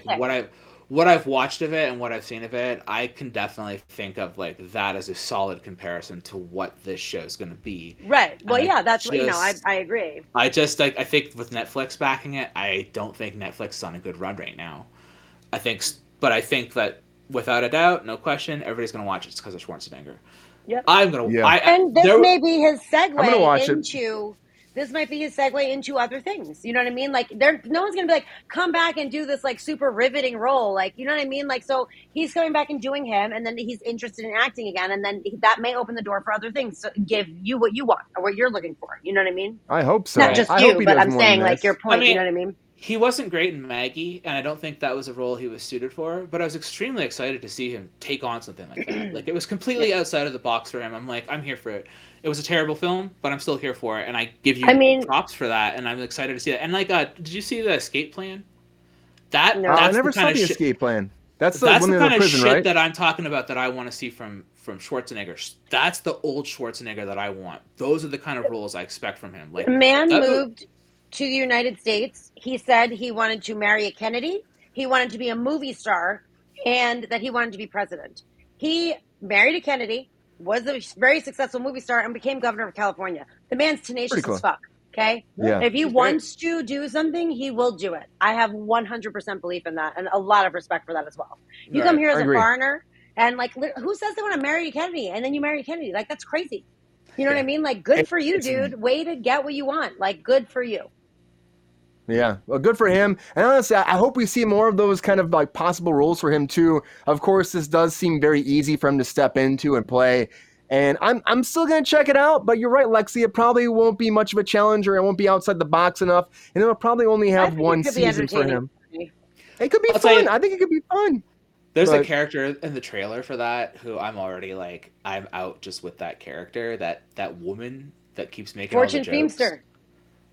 what I've watched of it and what I've seen of it, I can definitely think of like that as a solid comparison to what this show's going to be. Right. Well, and that's what, I agree. I just like, I think with Netflix backing it, I don't think Netflix is on a good run right now. I think that, without a doubt, no question, everybody's going to watch it. It's because of Schwarzenegger. Yep. I'm going to watch it. And this may be his segue into... This might be his segue into other things. You know what I mean? Like, no one's going to be like, come back and do this, like, super riveting role. Like, you know what I mean? Like, so he's coming back and doing him, and then he's interested in acting again, and then that may open the door for other things to give you what you want or what you're looking for. You know what I mean? I hope so. Not just you, but I'm saying, like, your point. I mean, you know what I mean? He wasn't great in Maggie, and I don't think that was a role he was suited for, but I was extremely excited to see him take on something like that. Like, it was completely outside of the box for him. I'm like, I'm here for it. It was a terrible film, but I'm still here for it, and I give you props for that, and I'm excited to see that. And, like, did you see the escape plan? That no, that's I never the kind saw of the escape plan. That's the kind of prison, shit right? that I'm talking about that I want to see from Schwarzenegger. That's the old Schwarzenegger that I want. Those are the kind of roles I expect from him. Like, the man moved to the United States. He said he wanted to marry a Kennedy. He wanted to be a movie star, and that he wanted to be president. He married a Kennedy, was a very successful movie star, and became governor of California. The man's tenacious as fuck. Okay. Yeah. If he wants to do something, he will do it. I have 100% belief in that, and a lot of respect for that as well. You come here as a foreigner, and like, who says they want to marry Kennedy? And then you marry Kennedy. Like, that's crazy. You know what I mean? Like, good for you, dude. Way to get what you want. Like, good for you. Yeah, well, good for him. And honestly, I hope we see more of those kind of like possible roles for him too. Of course, this does seem very easy for him to step into and play. And I'm still going to check it out, but you're right, Lexi. It probably won't be much of a challenge, or it won't be outside the box enough, and it'll probably only have one season for him. It could be fun. I think it could be fun. There's a character in the trailer for that who I'm already like, I'm out just with that character, that woman that keeps making all the jokes. Fortune Feimster.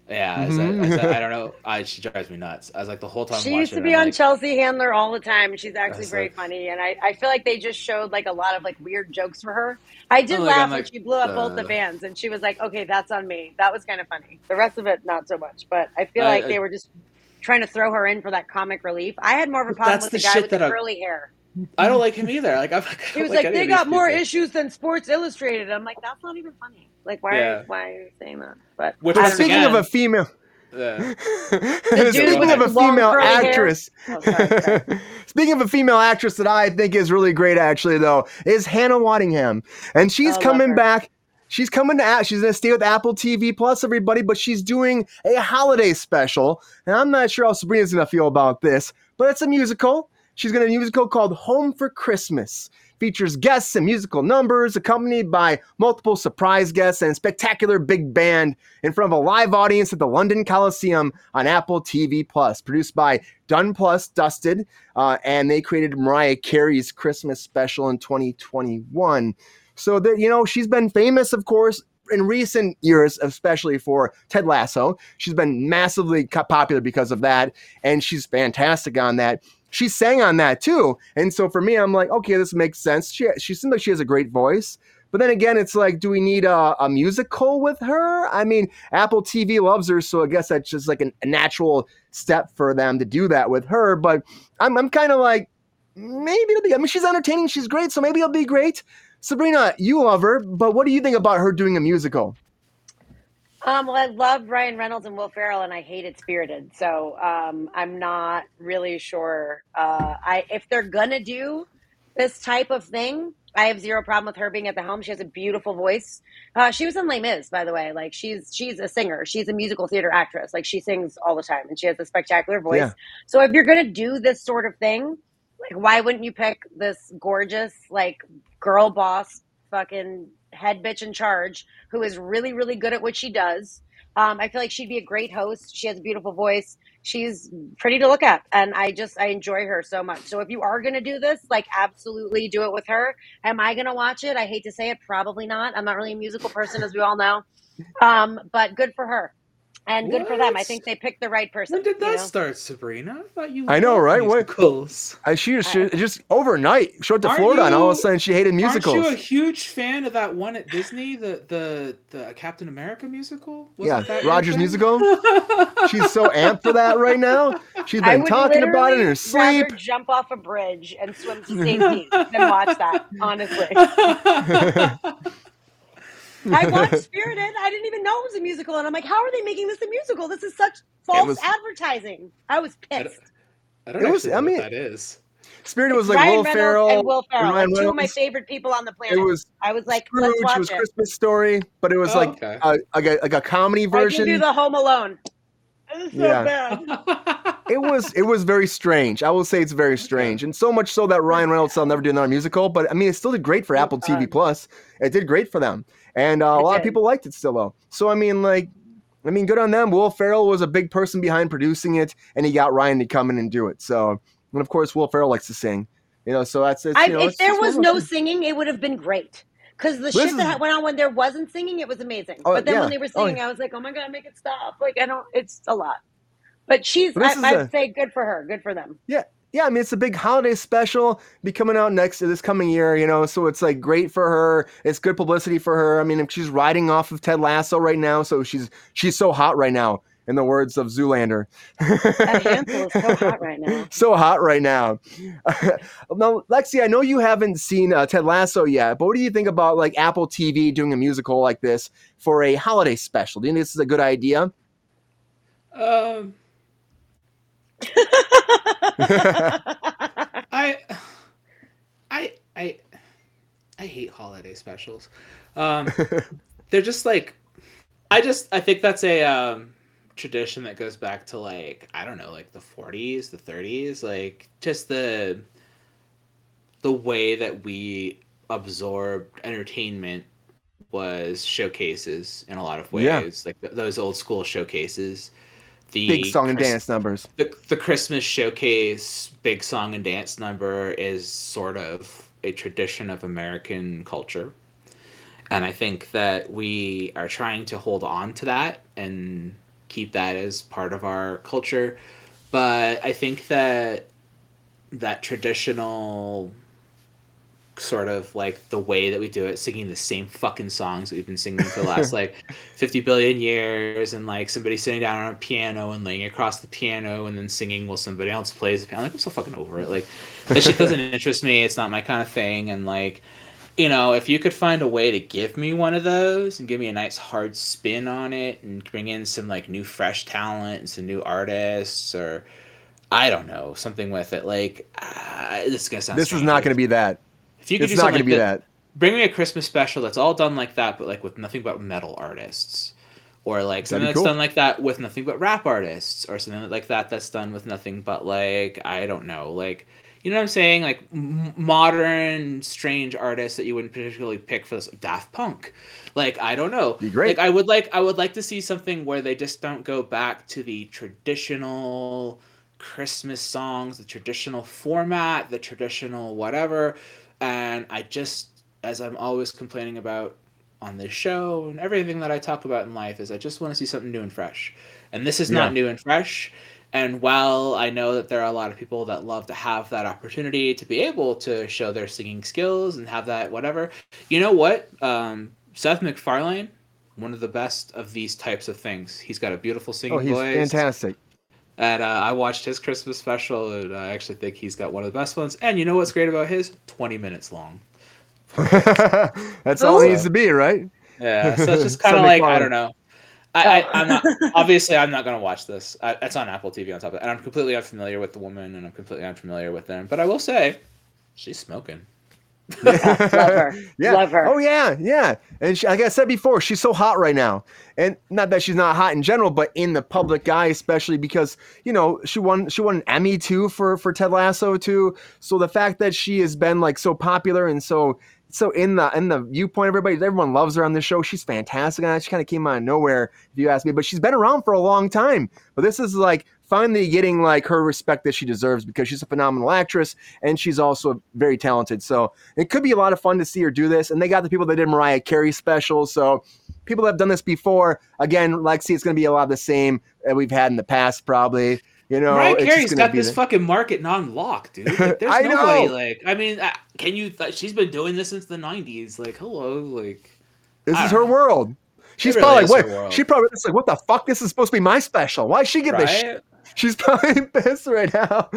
Yeah, I don't know. She drives me nuts. I was like the whole time. She used to be on Chelsea Handler all the time. She's actually very funny, and I feel like they just showed like a lot of like weird jokes for her. I did laugh when she blew up both the vans, and she was like, "Okay, that's on me." That was kind of funny. The rest of it, not so much. But I feel like they were just trying to throw her in for that comic relief. I had more of a problem with the guy with the curly hair. I don't like him either. Like he was like, "They got more issues than Sports Illustrated." I'm like, that's not even funny. Like, why are you saying that? But speaking of a female, speaking of a female actress that I think is really great, actually, though, is Hannah Waddingham, and she's coming back. She's coming to. She's going to stay with Apple TV Plus, everybody, but she's doing a holiday special, and I'm not sure how Sabrina's going to feel about this, but it's a musical. She's going to do a musical called Home for Christmas. Features guests and musical numbers, accompanied by multiple surprise guests and spectacular big band in front of a live audience at the London Coliseum on Apple TV Plus. Produced by Dusted, and they created Mariah Carey's Christmas special in 2021. So that she's been famous, of course, in recent years, especially for Ted Lasso. She's been massively popular because of that, and she's fantastic on that. She sang on that too. And so for me, I'm like, okay, this makes sense. She seems like she has a great voice. But then again, it's like, do we need a musical with her? I mean, Apple TV loves her, so I guess that's just like a natural step for them to do that with her. But I'm kind of like, maybe it'll be, I mean, she's entertaining, she's great, so maybe it'll be great. Sabrina, you love her, but what do you think about her doing a musical? Well, I love Ryan Reynolds and Will Ferrell, and I hated Spirited, so I'm not really sure. If they're going to do this type of thing, I have zero problem with her being at the helm. She has a beautiful voice. She was in Les Mis, by the way. Like, she's a singer. She's a musical theater actress. Like, she sings all the time, and she has a spectacular voice. Yeah. So if you're going to do this sort of thing, like, why wouldn't you pick this gorgeous, like, girl boss fucking head bitch in charge who is really, really good at what she does? I feel like she'd be a great host. She has a beautiful voice. She's pretty to look at, and I enjoy her so much. So if you are going to do this, like, absolutely do it with her. Am I going to watch it? I hate to say it, probably not. I'm not really a musical person, as we all know, but good for her. And good for them. I think they picked the right person. When did that start, Sabrina? I thought you. I know, right? Musicals. What? She just overnight showed to Florida, and all of a sudden she hated musicals. Aren't you a huge fan of that one at Disney, the Captain America musical? Wasn't that Rogers musical. She's so amped for that right now. She's been talking about it in her sleep. I would rather jump off a bridge and swim to safety than watch that. Honestly. I watched Spirited. I didn't even know it was a musical, and I'm like, how are they making this a musical? This is such false advertising. I was pissed. I don't know what that is. Spirited was like Will Ferrell. Like, two of my favorite people on the planet. I was like, Scrooge, let's watch it. It was Christmas Story, but it was a comedy version. I can do the Home Alone. It was so bad. It was very strange. I will say it's very strange, and so much so that Ryan Reynolds will never do another musical. But I mean, it still did great for Apple TV Plus. It did great for them, and a lot of people liked it still, though. So I mean, good on them. Will Ferrell was a big person behind producing it, and he got Ryan to come in and do it. So, and of course, Will Ferrell likes to sing. So that's it. If there was no singing, it would have been great. Because shit that went on when there wasn't singing, it was amazing. But then when they were singing, I was like, oh my God, make it stop. Like, it's a lot. But she's, I'd say good for her. Good for them. Yeah. Yeah, I mean, it's a big holiday special be coming out next this coming year, you know, so it's like great for her. It's good publicity for her. I mean, she's riding off of Ted Lasso right now, so she's so hot right now, in the words of Zoolander. That handful is so hot right now. So hot right now. Now, Lexi, I know you haven't seen Ted Lasso yet, but what do you think about like Apple TV doing a musical like this for a holiday special? Do you think this is a good idea? I hate holiday specials. They're just like, I think that's a tradition that goes back to like, I don't know, like the 40s, the 30s, like just the way that we absorbed entertainment was showcases in a lot of ways. Yeah. Like those old school showcases. The big song and dance numbers. The Christmas showcase, big song and dance number is sort of a tradition of American culture. And I think that we are trying to hold on to that and keep that as part of our culture. But I think that that traditional sort of like the way that we do it, singing the same fucking songs that we've been singing for the last like 50 billion years, and like somebody sitting down on a piano and laying across the piano and then singing while somebody else plays the piano. Like, I'm so fucking over it. Like, that shit doesn't interest me. It's not my kind of thing. And like, you know, if you could find a way to give me one of those and give me a nice hard spin on it and bring in some like new fresh talent and some new artists, or I don't know, something with it, like this is gonna sound strange. Is not gonna be that. If you could, it's not going to be that. Bring me a Christmas special that's all done like that, but like with nothing but metal artists, or like something that's done like that with nothing but rap artists, or something like that that's done with nothing but like, I don't know, like, you know what I'm saying? Like modern, strange artists that you wouldn't particularly pick for this. Daft Punk. Like, I don't know. Be great. Like, I would like to see something where they just don't go back to the traditional Christmas songs, the traditional format, the traditional whatever. And I just, as I'm always complaining about on this show and everything that I talk about in life, is I just want to see something new and fresh. And this is not new and fresh. And while I know that there are a lot of people that love to have that opportunity to be able to show their singing skills and have that whatever, you know what? Seth MacFarlane, one of the best of these types of things. He's got a beautiful singing voice. Oh, he's fantastic. And I watched his Christmas special, and I actually think he's got one of the best ones. And you know what's great about his? 20 minutes long. That's all it needs to be, right? Yeah, so it's just kind of like, fun. I don't know. I'm not going to watch this. It's on Apple TV on top of it. And I'm completely unfamiliar with the woman, and I'm completely unfamiliar with them. But I will say, she's smoking. Love her. Oh yeah. And she, like I said before, she's so hot right now. And not that she's not hot in general, but in the public eye, especially because, you know, she won an Emmy too for Ted Lasso too. So the fact that she has been like so popular and so in the viewpoint of everyone loves her on this show. She's fantastic. She kind of came out of nowhere, if you ask me, but she's been around for a long time. But this is like finally getting like her respect that she deserves, because she's a phenomenal actress and she's also very talented. So it could be a lot of fun to see her do this. And they got the people that did Mariah Carey specials. So people that have done this before, again, Lexi, it's going to be a lot of the same that we've had in the past, probably. You know, Mariah Carey's got this fucking market on lock, dude. Like, there's nobody like, I mean, can you? She's been doing this since the 90s. Like, hello, like this is her world. She's probably like, what? She probably is like, what the fuck? This is supposed to be my special. Why did she get this shit? She's probably pissed right now.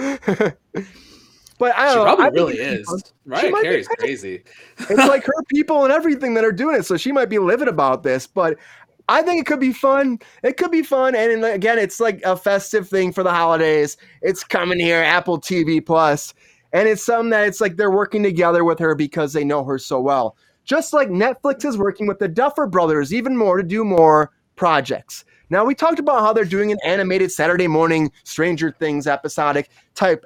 But I don't know. She probably really is. Mariah Carey's crazy. It's like her people and everything that are doing it, so she might be livid about this, but. I think it could be fun. And again, it's like a festive thing for the holidays. It's coming here, Apple TV Plus. And it's something that it's like they're working together with her because they know her so well. Just like Netflix is working with the Duffer Brothers even more to do more projects. Now, we talked about how they're doing an animated Saturday morning Stranger Things episodic type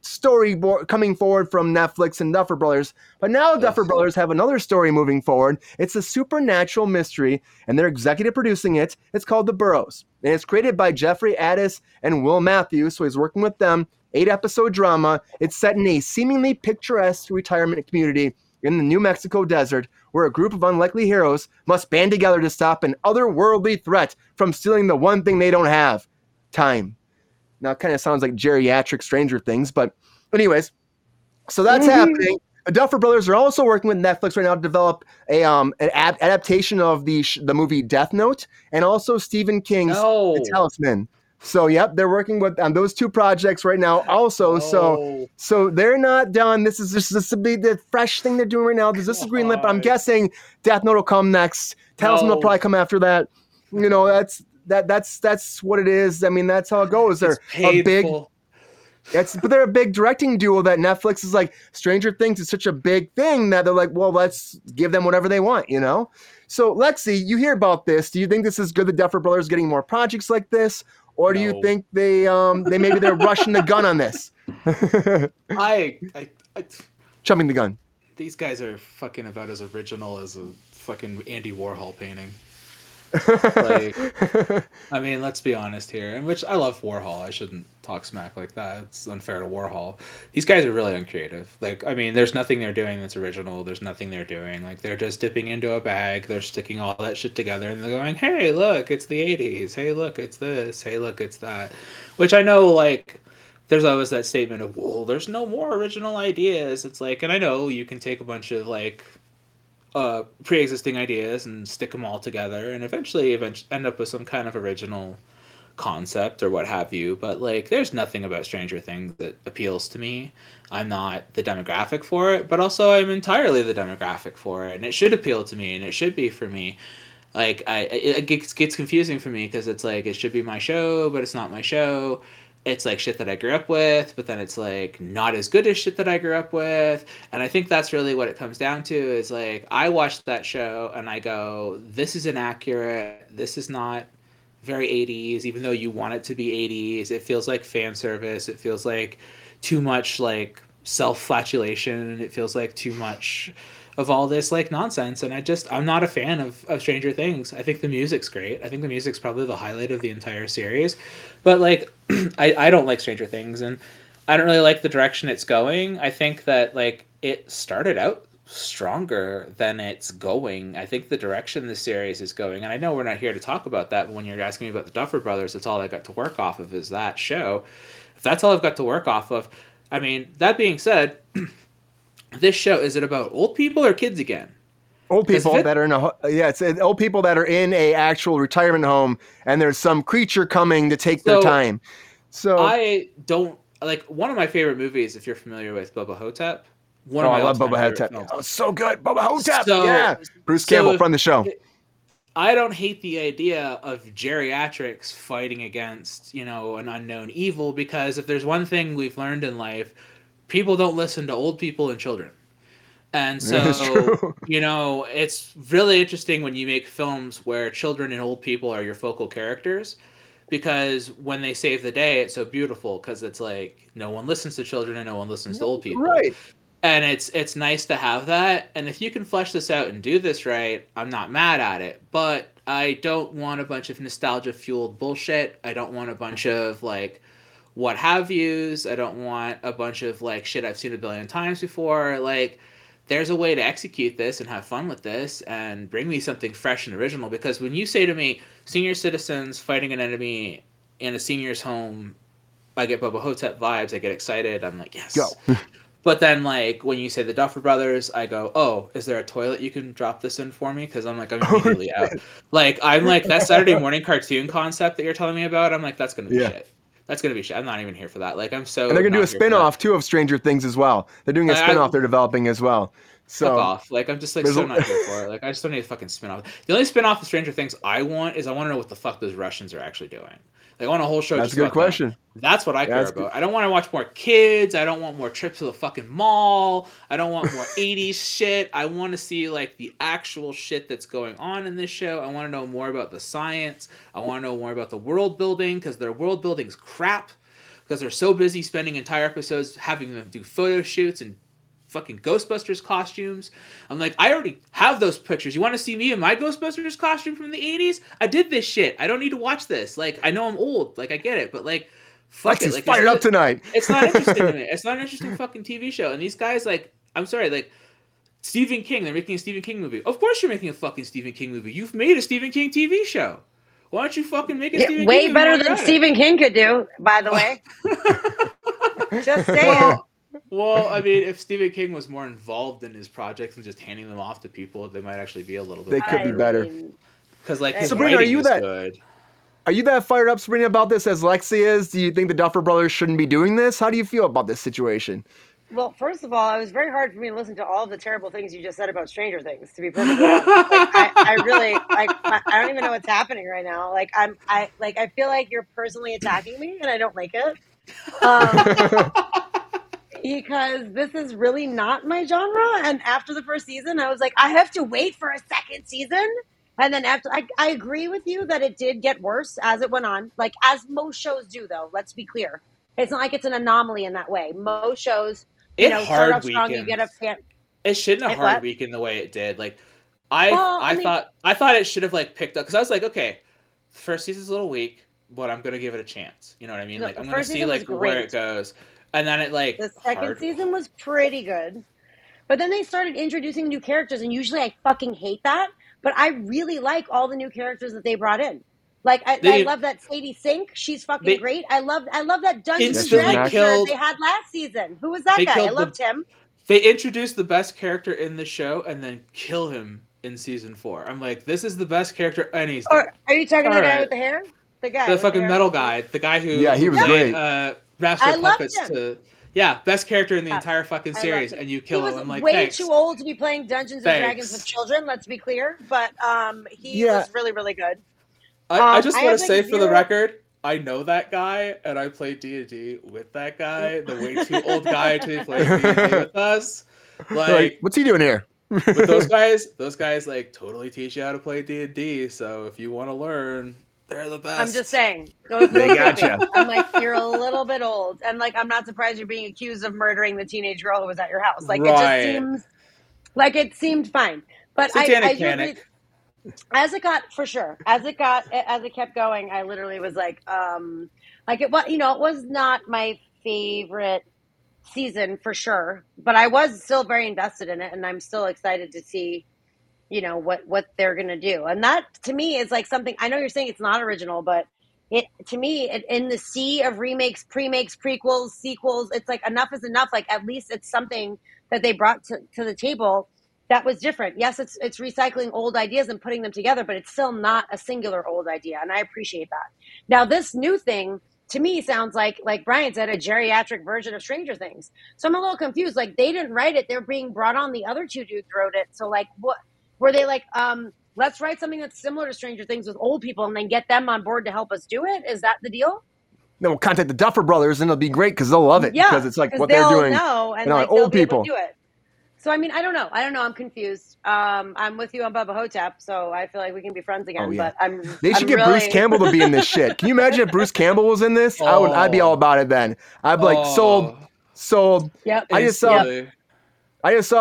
story coming forward from Netflix and Duffer Brothers. But now Duffer Brothers have another story moving forward. It's a supernatural mystery, and they're executive producing it. It's called The Burrows, and it's created by Jeffrey Addis and Will Matthews, so he's working with them. 8-episode drama. It's set in a seemingly picturesque retirement community in the New Mexico desert, where a group of unlikely heroes must band together to stop an otherworldly threat from stealing the one thing they don't have, time. Now it kind of sounds like geriatric Stranger Things, but anyways, so that's happening. The Duffer Brothers are also working with Netflix right now to develop a an adaptation of the movie Death Note, and also Stephen King's The Talisman. So, yep, they're working with on those two projects right now also. So they're not done. This will be the fresh thing they're doing right now. This is greenlit, but I'm guessing Death Note will come next. Talisman will probably come after that. You know, that's what it is. I mean, that's how it goes. They're a big. But they're a big directing duo that Netflix is like, Stranger Things is such a big thing that they're like, well, let's give them whatever they want, you know? So, Lexi, you hear about this. Do you think this is good, the Duffer Brothers getting more projects like this? Or do you think they're rushing the gun on this? Chumming the gun. These guys are fucking about as original as a fucking Andy Warhol painting. I mean, let's be honest here. And which I love Warhol. I shouldn't talk smack like that. It's unfair to Warhol. These guys are really uncreative. Like, I mean, there's nothing they're doing that's original. There's nothing they're doing. Like, they're just dipping into a bag. They're sticking all that shit together, and they're going, "Hey, look, it's the '80s. Hey, look, it's this. Hey, look, it's that." Which I know, like, there's always that statement of, "Well, there's no more original ideas." It's like, and I know you can take a bunch of like. Pre-existing ideas and stick them all together and eventually end up with some kind of original concept or what have you, but like there's nothing about Stranger Things that appeals to me. I'm not the demographic for it, but also I'm entirely the demographic for it, and it should appeal to me and it should be for me. Like it gets confusing for me because it's like it should be my show, but it's not my show. It's like shit that I grew up with, but then it's like not as good as shit that I grew up with. And I think that's really what it comes down to is like, I watched that show and I go, this is inaccurate. This is not very 80s, even though you want it to be 80s. It feels like fan service. It feels like too much like self-flatulation. It feels like too much of all this like nonsense. And I'm not a fan of Stranger Things. I think the music's great. I think the music's probably the highlight of the entire series, but like, I don't like Stranger Things and I don't really like the direction it's going. I think that like it started out stronger than it's going. I think the direction the series is going, and I know we're not here to talk about that, but when you're asking me about the Duffer Brothers, that's all I got to work off of is that show. If that's all I've got to work off of, I mean, that being said, this show, is it about old people or kids again? Old people that are in it's old people that are in a actual retirement home, and there's some creature coming to take their time. So I don't like one of my favorite movies. If you're familiar with Bubba Hotep, I love Bubba Hotep. Oh, so good, Bubba Hotep. So, yeah, Bruce Campbell from the show. I don't hate the idea of geriatrics fighting against an unknown evil, because if there's one thing we've learned in life, people don't listen to old people and children. And so, it's really interesting when you make films where children and old people are your focal characters, because when they save the day, it's so beautiful because it's like no one listens to children and no one listens to old people. Right. And it's nice to have that. And if you can flesh this out and do this right, I'm not mad at it. But I don't want a bunch of nostalgia-fueled bullshit. I don't want a bunch of like what have yous. I don't want a bunch of like shit I've seen a billion times before. Like, there's a way to execute this and have fun with this and bring me something fresh and original. Because when you say to me, senior citizens fighting an enemy in a senior's home, I get Bubba Hotep vibes. I get excited. I'm like, yes. Go. But then like when you say the Duffer Brothers, I go, oh, is there a toilet you can drop this in for me? Because I'm like, I'm immediately out. Like, I'm like, that Saturday morning cartoon concept that you're telling me about, I'm like, that's going to be shit. That's going to be shit. I'm not even here for that. Like, I'm so. And they're going to do a spinoff too of Stranger Things as well. They're doing a spinoff they're developing as well. So. Fuck off. Like, I'm just like so not here for it. Like, I just don't need a fucking spinoff. The only spinoff of Stranger Things I want is I want to know what the fuck those Russians are actually doing. They want a whole show. That's a good question. That's what I care about. I don't want to watch more kids. I don't want more trips to the fucking mall. I don't want more 80s shit. I want to see like the actual shit that's going on in this show. I want to know more about the science. I want to know more about the world building, because their world building's crap, because they're so busy spending entire episodes having them do photo shoots and fucking Ghostbusters costumes. I'm like, I already have those pictures. You want to see me in my Ghostbusters costume from the 80s? I did this shit. I don't need to watch this. Like, I know I'm old. Like, I get it. But, like, fuck it. Like, fired up tonight. It's not interesting to me. It's not an interesting fucking TV show. And these guys, like, I'm sorry, like, Stephen King, they're making a Stephen King movie. Of course you're making a fucking Stephen King movie. You've made a Stephen King TV show. Why don't you fucking make it Stephen King? Way better than Stephen King could do, by the way. Just saying. Well, I mean, if Stephen King was more involved in his projects and just handing them off to people, they might actually be a little bit better. They could be better. Because, like, Sabrina, are you that fired up, Sabrina, about this as Lexi is? Do you think the Duffer Brothers shouldn't be doing this? How do you feel about this situation? Well, first of all, it was very hard for me to listen to all the terrible things you just said about Stranger Things, to be perfectly honest. Like, I don't even know what's happening right now. Like, I feel like you're personally attacking me, and I don't like it. Because this is really not my genre. And after the first season, I was like, I have to wait for a second season. And then after, I agree with you that it did get worse as it went on. Like, as most shows do, though, let's be clear. It's not like it's an anomaly in that way. Most shows... It shouldn't have hard weakened the way it did. Like, I thought it should have like picked up, because I was like, okay, first season's a little weak, but I'm gonna give it a chance. You know what I mean? Like, I'm gonna see like where it goes, and then it like the second season was pretty good, but then they started introducing new characters, and usually I fucking hate that, but I really like all the new characters that they brought in. Like I love that Sadie Sink. She's fucking great. I love that Dungeons and Dragons they had last season. Who was that guy? I loved him. They introduced the best character in the show and then kill him in season 4. I'm like, this is the best character any. Or are you talking to the guy with the hair? The guy. The fucking metal guy. The guy who. Yeah, he was great. Master of Puppets. Yeah, best character in the entire fucking series, and you kill him. I'm like, thanks. He was way too old to be playing Dungeons and Dragons with children. Let's be clear, but he was really, really good. I just want to say for the record, I know that guy, and I play D&D with that guy, the way too old guy to play D&D with us. Like, what's he doing here? But those guys like totally teach you how to play D&D, so if you want to learn, they're the best. I'm just saying. They gotcha. I'm like, you're a little bit old, and like, I'm not surprised you're being accused of murdering the teenage girl who was at your house. Like, right. It just seems like it seemed fine. But As it kept going, I literally was like it was, you know, it was not my favorite season for sure, but I was still very invested in it, and I'm still excited to see, you know, what they're going to do. And that to me is like something, I know you're saying it's not original, but to me, in the sea of remakes, premakes, prequels, sequels, it's like enough is enough. Like, at least it's something that they brought to the table that was different. Yes, it's recycling old ideas and putting them together, but it's still not a singular old idea, and I appreciate that. Now, this new thing, to me, sounds like Brian said, a geriatric version of Stranger Things. So I'm a little confused. Like, they didn't write it. They're being brought on. The other two dudes wrote it. So, like, what were they like, let's write something that's similar to Stranger Things with old people and then get them on board to help us do it? Is that the deal? No, we'll contact the Duffer Brothers, and it'll be great because they'll love it. Yeah, because it's like what they're doing. Know, and like, old people do it. So, I mean, I don't know. I'm confused. I'm with you on Bubba Hotep, so I feel like we can be friends again. Oh, yeah. But They should get Bruce Campbell to be in this shit. Can you imagine if Bruce Campbell was in this? Oh. I'd be all about it then. I'd be like, sold. Yep. I just saw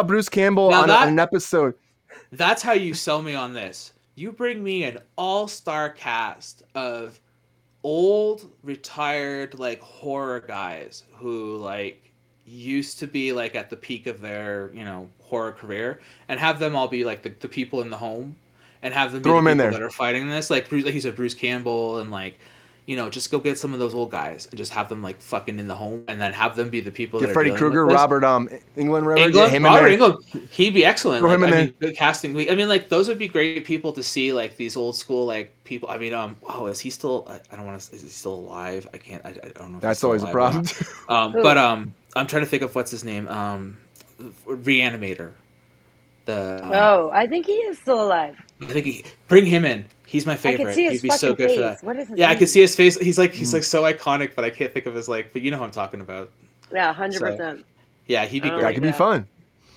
Bruce Campbell on an episode. That's how you sell me on this. You bring me an all-star cast of old, retired, like, horror guys who, like, used to be like at the peak of their, you know, horror career, and have them all be like the people in the home, and have them throw be the in there that are fighting this, like he said, Bruce Campbell, and like, you know, just go get some of those old guys and just have them like fucking in the home, and then have them be the people that are Freddy Krueger, Robert Englund, he'd be excellent. Throw him in there. Good casting. I mean, like, those would be great people to see, like these old school like people. I mean, is he still? I don't want to. Is he still alive? I can't. I don't know. That's always a problem. I'm trying to think of what's his name. Reanimator. I think he is still alive. I think bring him in. He's my favorite. I can see his fucking so good face. For that. What is his name? I can see his face. He's like so iconic, but I can't think of his like. But you know who I'm talking about. Yeah, 100%. Yeah, he'd be great. That could be fun.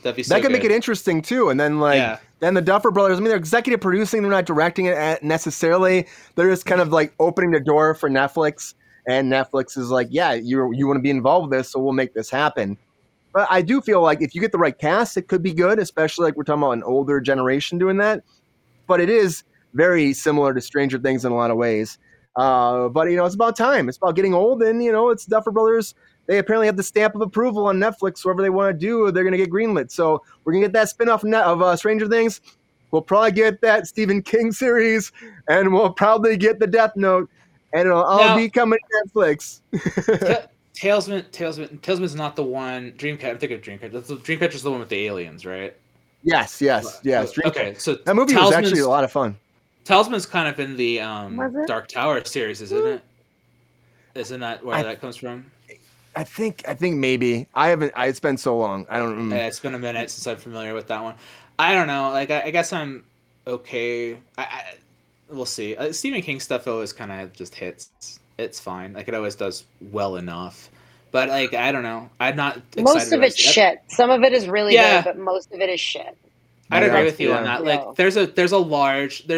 That'd be so good. That could make it interesting too. And then like then the Duffer Brothers. I mean, they're executive producing. They're not directing it necessarily. They're just kind of like opening the door for Netflix. And Netflix is like, yeah, you want to be involved with this, so we'll make this happen. But I do feel like if you get the right cast, it could be good, especially like we're talking about an older generation doing that. But it is very similar to Stranger Things in a lot of ways. But, you know, it's about time. It's about getting old, and, you know, it's Duffer Brothers. They apparently have the stamp of approval on Netflix. Whatever they want to do, they're going to get greenlit. So we're going to get that spinoff of Stranger Things. We'll probably get that Stephen King series, and we'll probably get the Death Note, and it'll all be coming to Netflix. Talesman's not the one. Dreamcatcher. I'm thinking of Dreamcatcher. Dreamcatcher's the one with the aliens, right? Yes. Okay, so that movie was actually a lot of fun. Talisman's kind of in the Dark Tower series, isn't it? Isn't that where that comes from? I think maybe. It's been so long. I don't remember. Yeah, it's been a minute since I'm familiar with that one. I don't know. Like, I guess I'm okay. We'll see. Stephen King stuff always kind of just hits. It's fine. Like, it always does well enough. But, like, I don't know. I'm not excited. Most of it's shit. Some of it is really good, but most of it is shit. I'd agree with you on that. Like, there's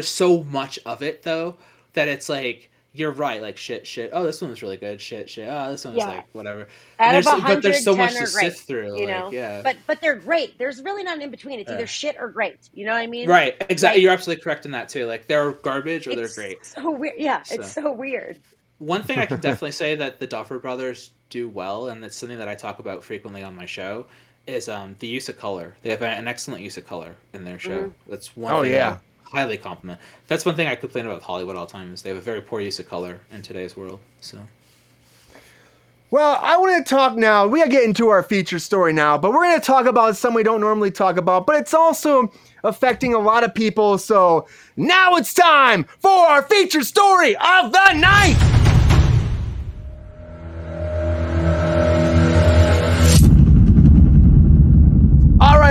so much of it, though, that it's like, you're right. Like, shit. Oh, this one was really good. Shit. Oh, this one was like, whatever. But there's so much to sift through. You know? Like, yeah. But they're great. There's really none in between. It's either shit or great. You know what I mean? Right. Exactly. Like, you're absolutely correct in that, too. Like, they're garbage or they're great. So weird. Yeah, so. It's so weird. One thing I can definitely say that the Duffer Brothers do well, and it's something that I talk about frequently on my show, is the use of color. They have an excellent use of color in their show. Mm-hmm. That's one thing I highly compliment. That's one thing I complain about with Hollywood all the time, is they have a very poor use of color in today's world. So, well, I want to talk now. We are getting to our feature story now, but we're going to talk about something we don't normally talk about, but it's also affecting a lot of people. So now it's time for our feature story of the night.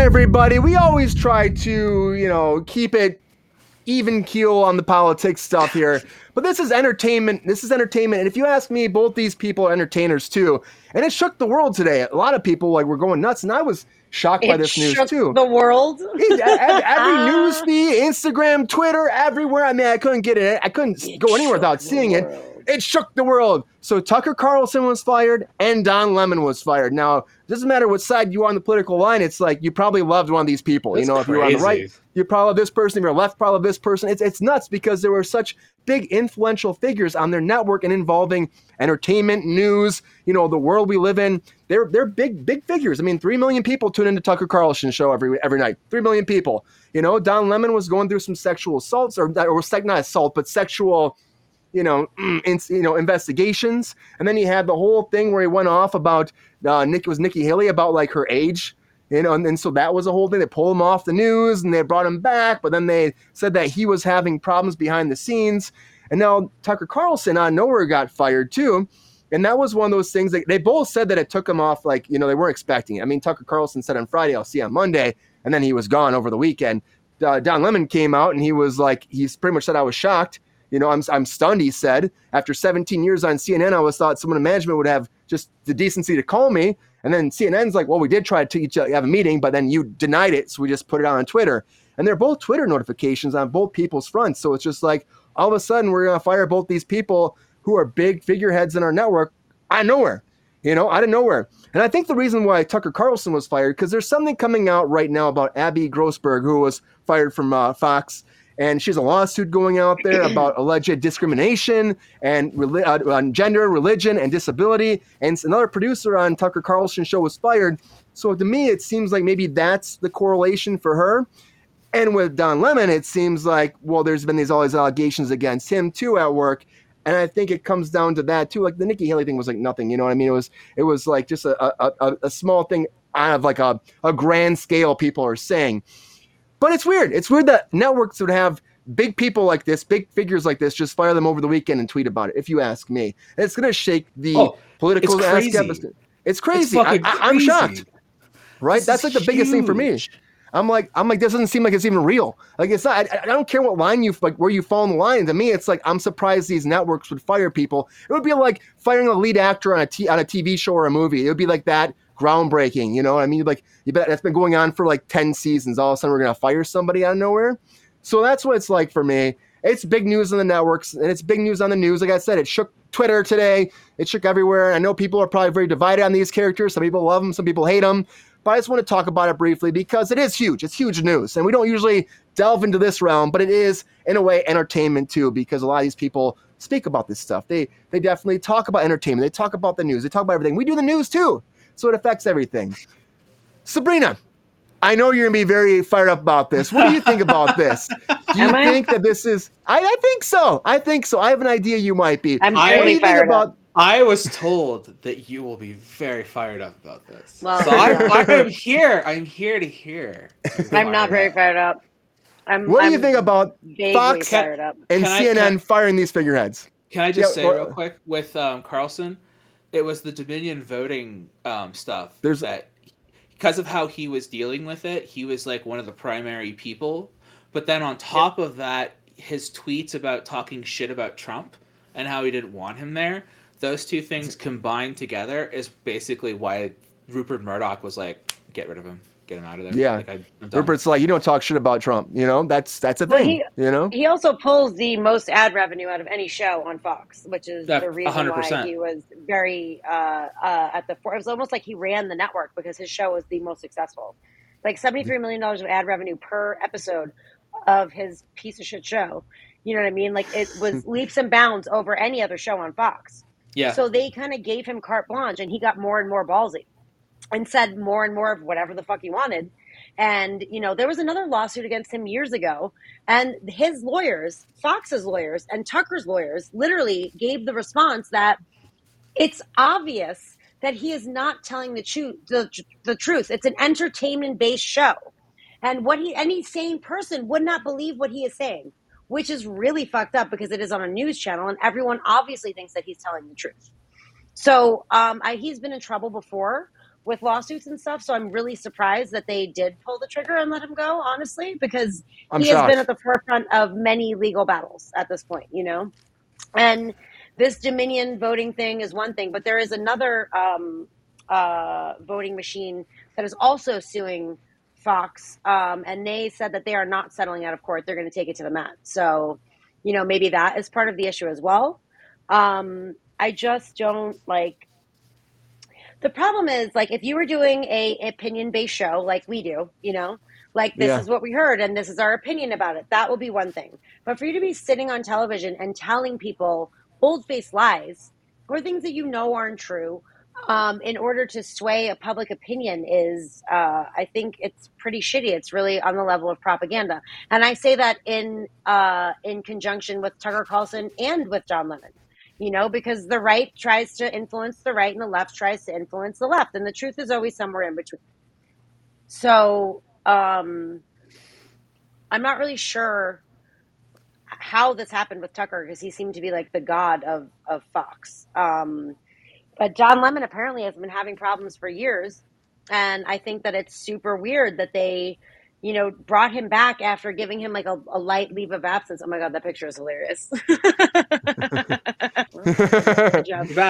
Everybody, we always try to, keep it even keel on the politics stuff here, but this is entertainment, and if you ask me, both these people are entertainers too, and it shook the world today. A lot of people were going nuts, and I was shocked by this news too. The world, every news feed, Instagram, Twitter, everywhere. I mean, I couldn't go anywhere without seeing it. It shook the world. So Tucker Carlson was fired and Don Lemon was fired. Now, it doesn't matter what side you are on the political line. It's like you probably loved one of these people. That's crazy. If you're on the right, you probably love this person. If you're left, probably love this person. It's nuts because there were such big influential figures on their network and involving entertainment, news, the world we live in. They're big figures. I mean, 3 million people tune into Tucker Carlson's show every night. 3 million people. Don Lemon was going through some sexual assaults or not assault, but sexual investigations, and then he had the whole thing where he went off about Nikki Haley about like her age, and so that was a whole thing. They pulled him off the news and they brought him back, but then they said that he was having problems behind the scenes, and now Tucker Carlson out of nowhere got fired too, and that was one of those things that they both said that it took him off, like they weren't expecting it. I mean, Tucker Carlson said on Friday, "I'll see you on Monday," and then he was gone over the weekend. Don Lemon came out and he was like, he's pretty much said, "I was shocked. I'm stunned," he said. "After 17 years on CNN, I always thought someone in management would have just the decency to call me." And then CNN's like, "Well, we did try to have a meeting, but then you denied it, so we just put it out on Twitter." And they're both Twitter notifications on both people's fronts. So it's just like, all of a sudden, we're going to fire both these people who are big figureheads in our network out of nowhere. And I think the reason why Tucker Carlson was fired, because there's something coming out right now about Abby Grossberg, who was fired from Fox. And she's a lawsuit going out there about alleged discrimination and on gender, religion, and disability. And another producer on Tucker Carlson's show was fired. So to me, it seems like maybe that's the correlation for her. And with Don Lemon, it seems like, well, there's been all these allegations against him too at work. And I think it comes down to that too. Like the Nikki Haley thing was like nothing, you know what I mean? It was like just a small thing out of like a grand scale people are saying. But it's weird. It's weird that networks would have big people like this, big figures like this, just fire them over the weekend and tweet about it, if you ask me. And it's going to shake the political establishment. It's crazy. I'm shocked. Right? That's like the biggest thing for me. I'm like, this doesn't seem like it's even real. Like, it's not, I don't care what line where you fall in the line. To me, it's like, I'm surprised these networks would fire people. It would be like firing a lead actor on a TV show or a movie. It would be like that. Groundbreaking, you know what I mean? Like, you bet that's been going on for like 10 seasons. All of a sudden, we're going to fire somebody out of nowhere. So that's what it's like for me. It's big news on the networks, and it's big news on the news. Like I said, it shook Twitter today. It shook everywhere. I know people are probably very divided on these characters. Some people love them, some people hate them. But I just want to talk about it briefly because it is huge. It's huge news, and we don't usually delve into this realm, but it is, in a way, entertainment too, because a lot of these people speak about this stuff. They definitely talk about entertainment. They talk about the news. They talk about everything. We do the news too. So it affects everything. Sabrina, I know you're going to be very fired up about this. What do you think about this? Do you think that this is... I think so. I think so. I have an idea you might be. I'm really fired up. I was told that you will be very fired up about this. Well, so I'm here. I'm here to hear. I'm not very fired up. What do you think about Fox and CNN firing these figureheads? Can I just say real quick with Carlson, it was the Dominion voting stuff. There's that because of how he was dealing with it, he was like one of the primary people. But then on top of that, his tweets about talking shit about Trump and how he didn't want him there, those two things combined together is basically why Rupert Murdoch was like, get rid of him. Get him out of there. Yeah, like Rupert's like, you don't talk shit about Trump. You know, that's a thing. He also pulls the most ad revenue out of any show on Fox, which is the reason 100%. Why he was very at the fore. It was almost like he ran the network because his show was the most successful. Like $73 million of ad revenue per episode of his piece of shit show. You know what I mean? Like it was leaps and bounds over any other show on Fox. Yeah. So they kind of gave him carte blanche, and he got more and more ballsy. And said more and more of whatever the fuck he wanted. And, you know, there was another lawsuit against him years ago. And his lawyers, Fox's lawyers and Tucker's lawyers, literally gave the response that it's obvious that he is not telling the truth. It's an entertainment-based show. And what any sane person would not believe what he is saying, which is really fucked up because it is on a news channel. And everyone obviously thinks that he's telling the truth. So he's been in trouble before with lawsuits and stuff, so I'm really surprised that they did pull the trigger and let him go, honestly, because he has been at the forefront of many legal battles at this point, you know? And this Dominion voting thing is one thing, but there is another voting machine that is also suing Fox, and they said that they are not settling out of court. They're going to take it to the mat. So, you know, maybe that is part of the issue as well. I just don't, like... The problem is, like, if you were doing a opinion-based show like we do, you know, like this is what we heard and this is our opinion about it, that will be one thing. But for you to be sitting on television and telling people bold-faced lies or things that you know aren't true in order to sway a public opinion is, I think it's pretty shitty. It's really on the level of propaganda. And I say that in conjunction with Tucker Carlson and with John Lennon. You know, because the right tries to influence the right and the left tries to influence the left. And the truth is always somewhere in between. So I'm not really sure how this happened with Tucker because he seemed to be like the god of Fox. But John Lemon apparently has been having problems for years. And I think that it's super weird that they... you know, brought him back after giving him like a light leave of absence. Oh my God, that picture is hilarious.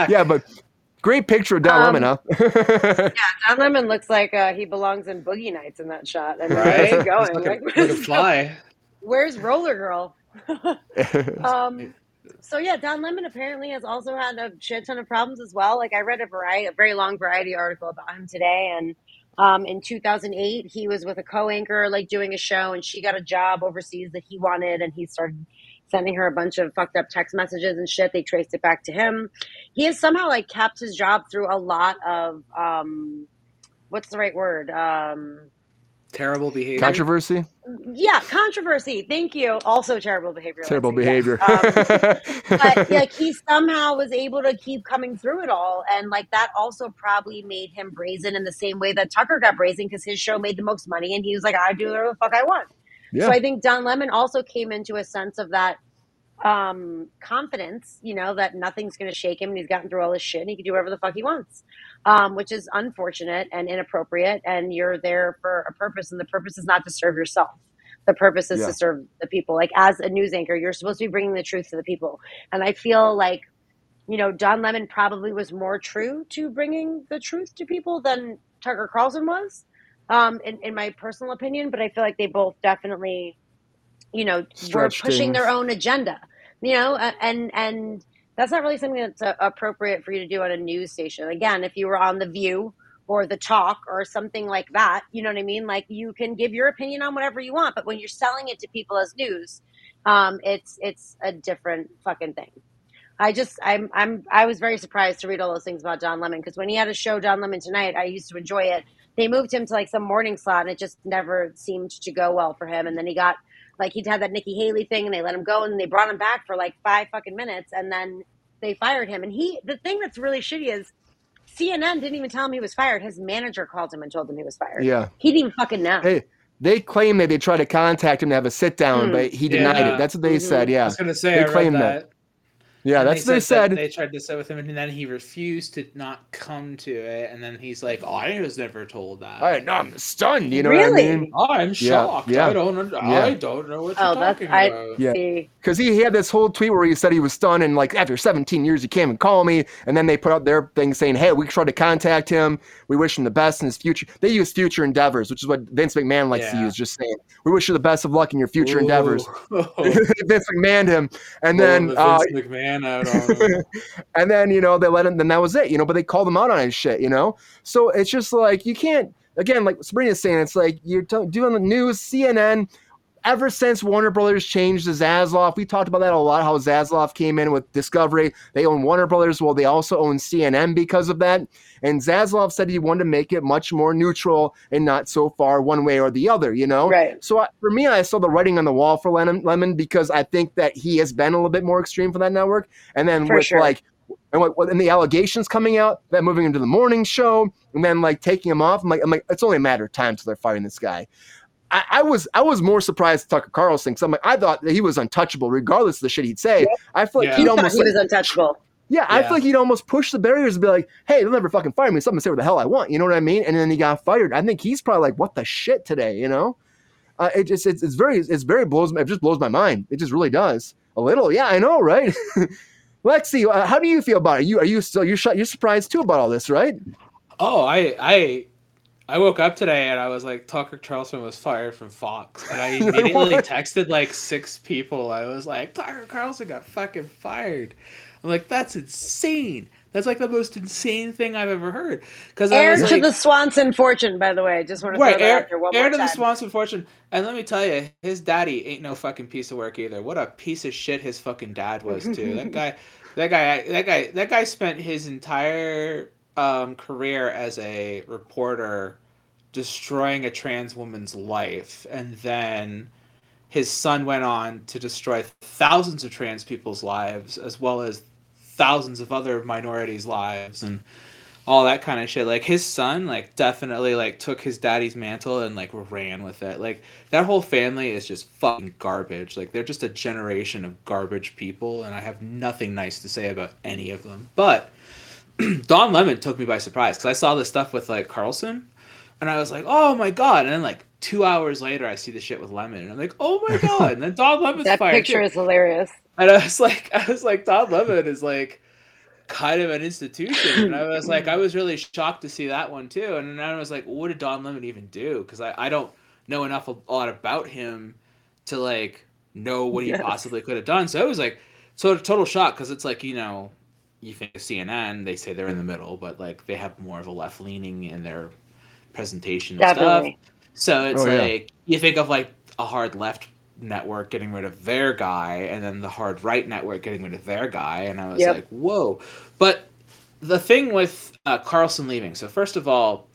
Yeah, but great picture of Don Lemon, huh? Don Lemon looks like he belongs in Boogie Nights in that shot. I mean, right? Where's he going? Where's Roller Girl? So yeah, Don Lemon apparently has also had a shit ton of problems as well. Like I read a very long Variety article about him today, and in 2008, he was with a co-anchor, like doing a show, and she got a job overseas that he wanted. And he started sending her a bunch of fucked up text messages and shit. They traced it back to him. He has somehow like kept his job through a lot of, what's the right word? Terrible behavior. Controversy? Yeah, controversy. Thank you. Also terrible behavior. Terrible behavior. But like he somehow was able to keep coming through it all. And like that also probably made him brazen in the same way that Tucker got brazen because his show made the most money and he was like, I do whatever the fuck I want. Yeah. So I think Don Lemon also came into a sense of that confidence, you know, that nothing's going to shake him and he's gotten through all this shit and he can do whatever the fuck he wants, which is unfortunate and inappropriate. And you're there for a purpose, and the purpose is not to serve yourself. The purpose is to serve the people. Like as a news anchor, you're supposed to be bringing the truth to the people. And I feel like, you know, Don Lemon probably was more true to bringing the truth to people than Tucker Carlson was, in my personal opinion. But I feel like they both definitely, you know, Stretch were pushing things. Their own agenda. You know, and that's not really something that's appropriate for you to do on a news station. Again, if you were on The View or The Talk or something like that, you know what I mean? Like, you can give your opinion on whatever you want, but when you're selling it to people as news, it's a different fucking thing. I was very surprised to read all those things about Don Lemon, because when he had a show, Don Lemon Tonight, I used to enjoy it. They moved him to like some morning slot, and it just never seemed to go well for him. And then he got like, he'd had that Nikki Haley thing, and they let him go, and they brought him back for like 5 fucking minutes, and then they fired him. And the thing that's really shitty is CNN didn't even tell him he was fired. His manager called him and told him he was fired. Yeah, he didn't even fucking know. Hey. They claim that they tried to contact him to have a sit down, but he denied it. That's what they said. Yeah, I was gonna say they claimed that. Yeah, and that's what they said. They tried to sit with him, and then he refused to not come to it. And then he's like, "Oh, I was never told that." I'm stunned. You know what I mean? I'm shocked. Yeah. I don't know what you're talking about. Yeah, because he had this whole tweet where he said he was stunned, and like after 17 years, you came and called me. And then they put out their thing saying, "Hey, we tried to contact him. We wish him the best in his future." They use future endeavors, which is what Vince McMahon likes to use. Just saying, "We wish you the best of luck in your future endeavors." Vince McMahon him, and then Vince McMahon. Out on him. And then, you know, they let him, then that was it, you know, but they called him out on his shit, you know? So it's just like, you can't, again, like Sabrina's saying, it's like you're doing the news, CNN, ever since Warner Brothers changed to Zasloff. We talked about that a lot, how Zasloff came in with Discovery. They own Warner Brothers. Well, they also own CNN because of that. And Zasloff said he wanted to make it much more neutral and not so far one way or the other, you know? Right. So for me, I saw the writing on the wall for Lemon because I think that he has been a little bit more extreme for that network. And then and the allegations coming out, then moving into the morning show, and then like taking him off. I'm like, it's only a matter of time till they're firing this guy. I was more surprised at Tucker Carlson because I'm like, I thought that he was untouchable regardless of the shit he'd say. Yeah. I feel like he was untouchable. Yeah, I feel like he'd almost push the barriers and be like, "Hey, they'll never fucking fire me. So I'm gonna say what the hell I want." You know what I mean? And then he got fired. I think he's probably like, "What the shit today?" You know? It just blows my mind. It just really does a little. Yeah, I know, right? Lexi, how do you feel about it? You're surprised too about all this, right? Oh, I woke up today and I was like, Tucker Carlson was fired from Fox. And I immediately texted like 6 people. I was like, Tucker Carlson got fucking fired. I'm like, that's insane. That's like the most insane thing I've ever heard. Heir to the Swanson fortune, by the way. I just want to throw that out there one more time. Heir to the Swanson fortune. And let me tell you, his daddy ain't no fucking piece of work either. What a piece of shit his fucking dad was too. That guy spent his entire career as a reporter destroying a trans woman's life, and then his son went on to destroy thousands of trans people's lives as well as thousands of other minorities' lives and all that kind of shit. Like his son definitely took his daddy's mantle and ran with it. That whole family is just fucking garbage. They're just a generation of garbage people, and I have nothing nice to say about any of them. But Don Lemon took me by surprise because I saw this stuff with Carlson, and I was like, "Oh my god!" And then 2 hours later, I see the shit with Lemon, and I'm like, "Oh my god!" And then Don Lemon's that fired. That picture is hilarious. And I was like, Don Lemon is kind of an institution, and I was really shocked to see that one too. And then I was like, "What did Don Lemon even do?" Because I don't know enough a lot about him to know what he possibly could have done. So it was so total shock because it's You think of CNN, they say they're in the middle, but they have more of a left leaning in their presentation and definitely. Stuff. So it's you think of a hard left network getting rid of their guy, and then the hard right network getting rid of their guy, and I was whoa. But the thing with Carlson leaving. So first of all,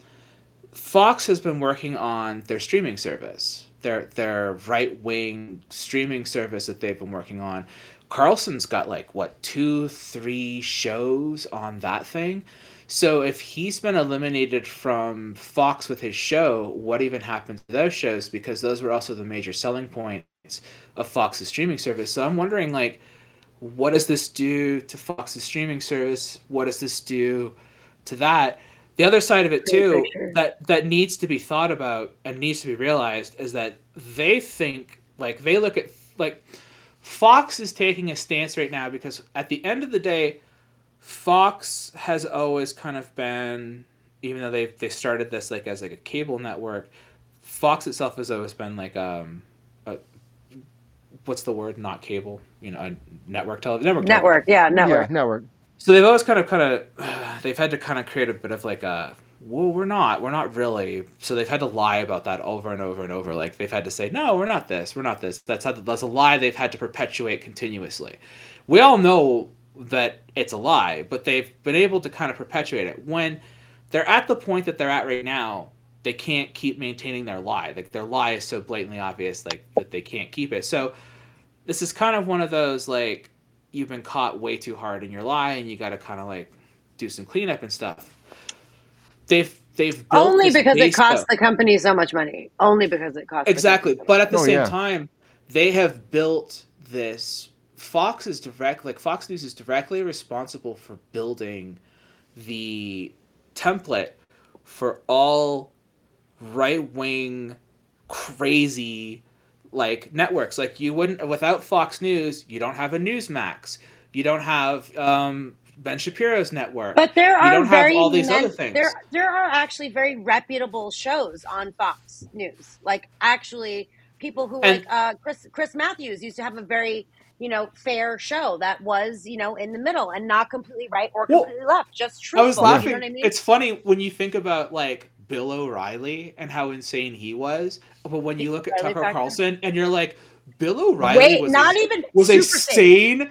Fox has been working on their streaming service, their right wing streaming service that they've been working on. Carlson's got 2-3 shows on that thing. So if he's been eliminated from Fox with his show, what even happened to those shows? Because those were also the major selling points of Fox's streaming service. So I'm wondering, what does this do to Fox's streaming service? What does this do to that? The other side of it too, that needs to be thought about and needs to be realized is that they think, they look at, Fox is taking a stance right now because at the end of the day, Fox has always kind of been, even though they started this as a cable network, Fox itself has always been what's the word? Not cable, a network television. Network. So they've always kind of they've had to kind of create a bit of we're not really. So they've had to lie about that over and over and over. They've had to say, no, we're not this. That's a lie they've had to perpetuate continuously. We all know that it's a lie, but they've been able to kind of perpetuate it. When they're at the point that they're at right now, they can't keep maintaining their lie. Like, their lie is so blatantly obvious, like, that they can't keep it. So this is kind of one of those, like, you've been caught way too hard in your lie, and you got to kind of, like, do some cleanup and stuff. They've built only because it costs the company so much money. Only because it costs exactly. But at the same time, they have built this. Fox News is directly responsible for building the template for all right-wing crazy like networks. Like, you wouldn't, without Fox News, you don't have a Newsmax, you don't have Ben Shapiro's network, but there are, you don't have all these other things. There are actually very reputable shows on Fox News, like, actually people who, and, like, Chris Matthews used to have a very, you know, fair show that was, you know, in the middle and not completely right or completely left, just truthful. I was laughing. You know what I mean? It's funny when you think about, like, Bill O'Reilly and how insane he was, but when you look at Tucker Carlson and you're like, Bill O'Reilly was a sane,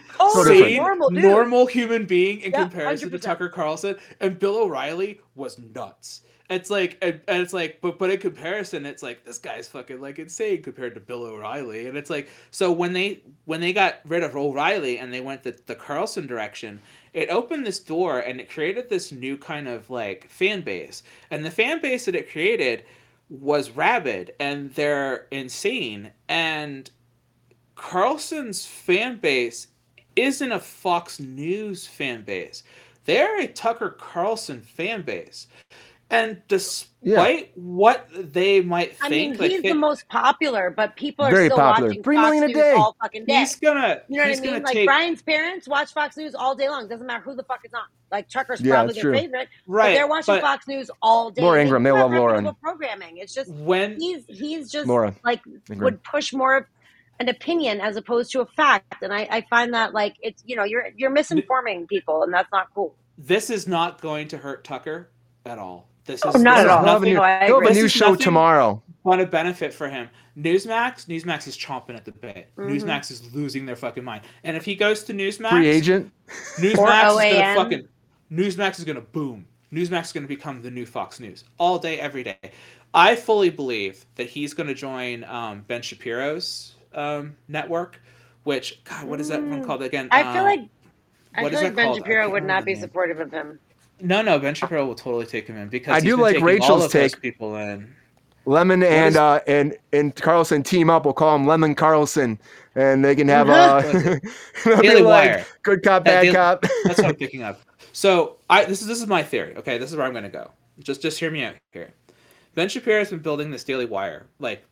normal human being in comparison 100%. To Tucker Carlson, and Bill O'Reilly was nuts. It's like, and it's like, but in comparison, it's like, this guy's fucking, like, insane compared to Bill O'Reilly. And it's like, so when they got rid of O'Reilly and they went the Carlson direction, it opened this door and it created this new kind of, like, fan base. And the fan base that it created was rabid, and they're insane. And Carlson's fan base isn't a Fox News fan base. They're a Tucker Carlson fan base. And despite what they might think, I mean, he's the most popular, but people are still watching Fox News all fucking day. He's gonna, you know what I mean? Like, Brian's parents watch Fox News all day long. It doesn't matter who the fuck is on. Like, Tucker's probably their favorite, but they're watching Fox News all day. Laura Ingraham, they love Laura. Programming. It's just when he's just Laura, like, Ingram would push more of an opinion as opposed to a fact, and I find that, like, it's, you know, you're misinforming people, and that's not cool. This is not going to hurt Tucker at all. This is nothing. We'll have a new show tomorrow. Want to benefit for him? Newsmax is chomping at the bit. Mm-hmm. Newsmax is losing their fucking mind. And if he goes to Newsmax, free agent, Newsmax is gonna boom. Newsmax is gonna become the new Fox News all day, every day. I fully believe that he's gonna join Ben Shapiro's network. Which, God, what is that one called again? I feel like Ben Shapiro would not be supportive of him. No, Ben Shapiro will totally take him in, because I do like Rachel's take. People in. Lemon and Carlson team up. We'll call him Lemon Carlson, and they can have Daily Wire. Like, good cop, bad cop. That's what I'm picking up. So this is my theory. Okay, this is where I'm going to go. Just hear me out here. Ben Shapiro has been building this Daily Wire like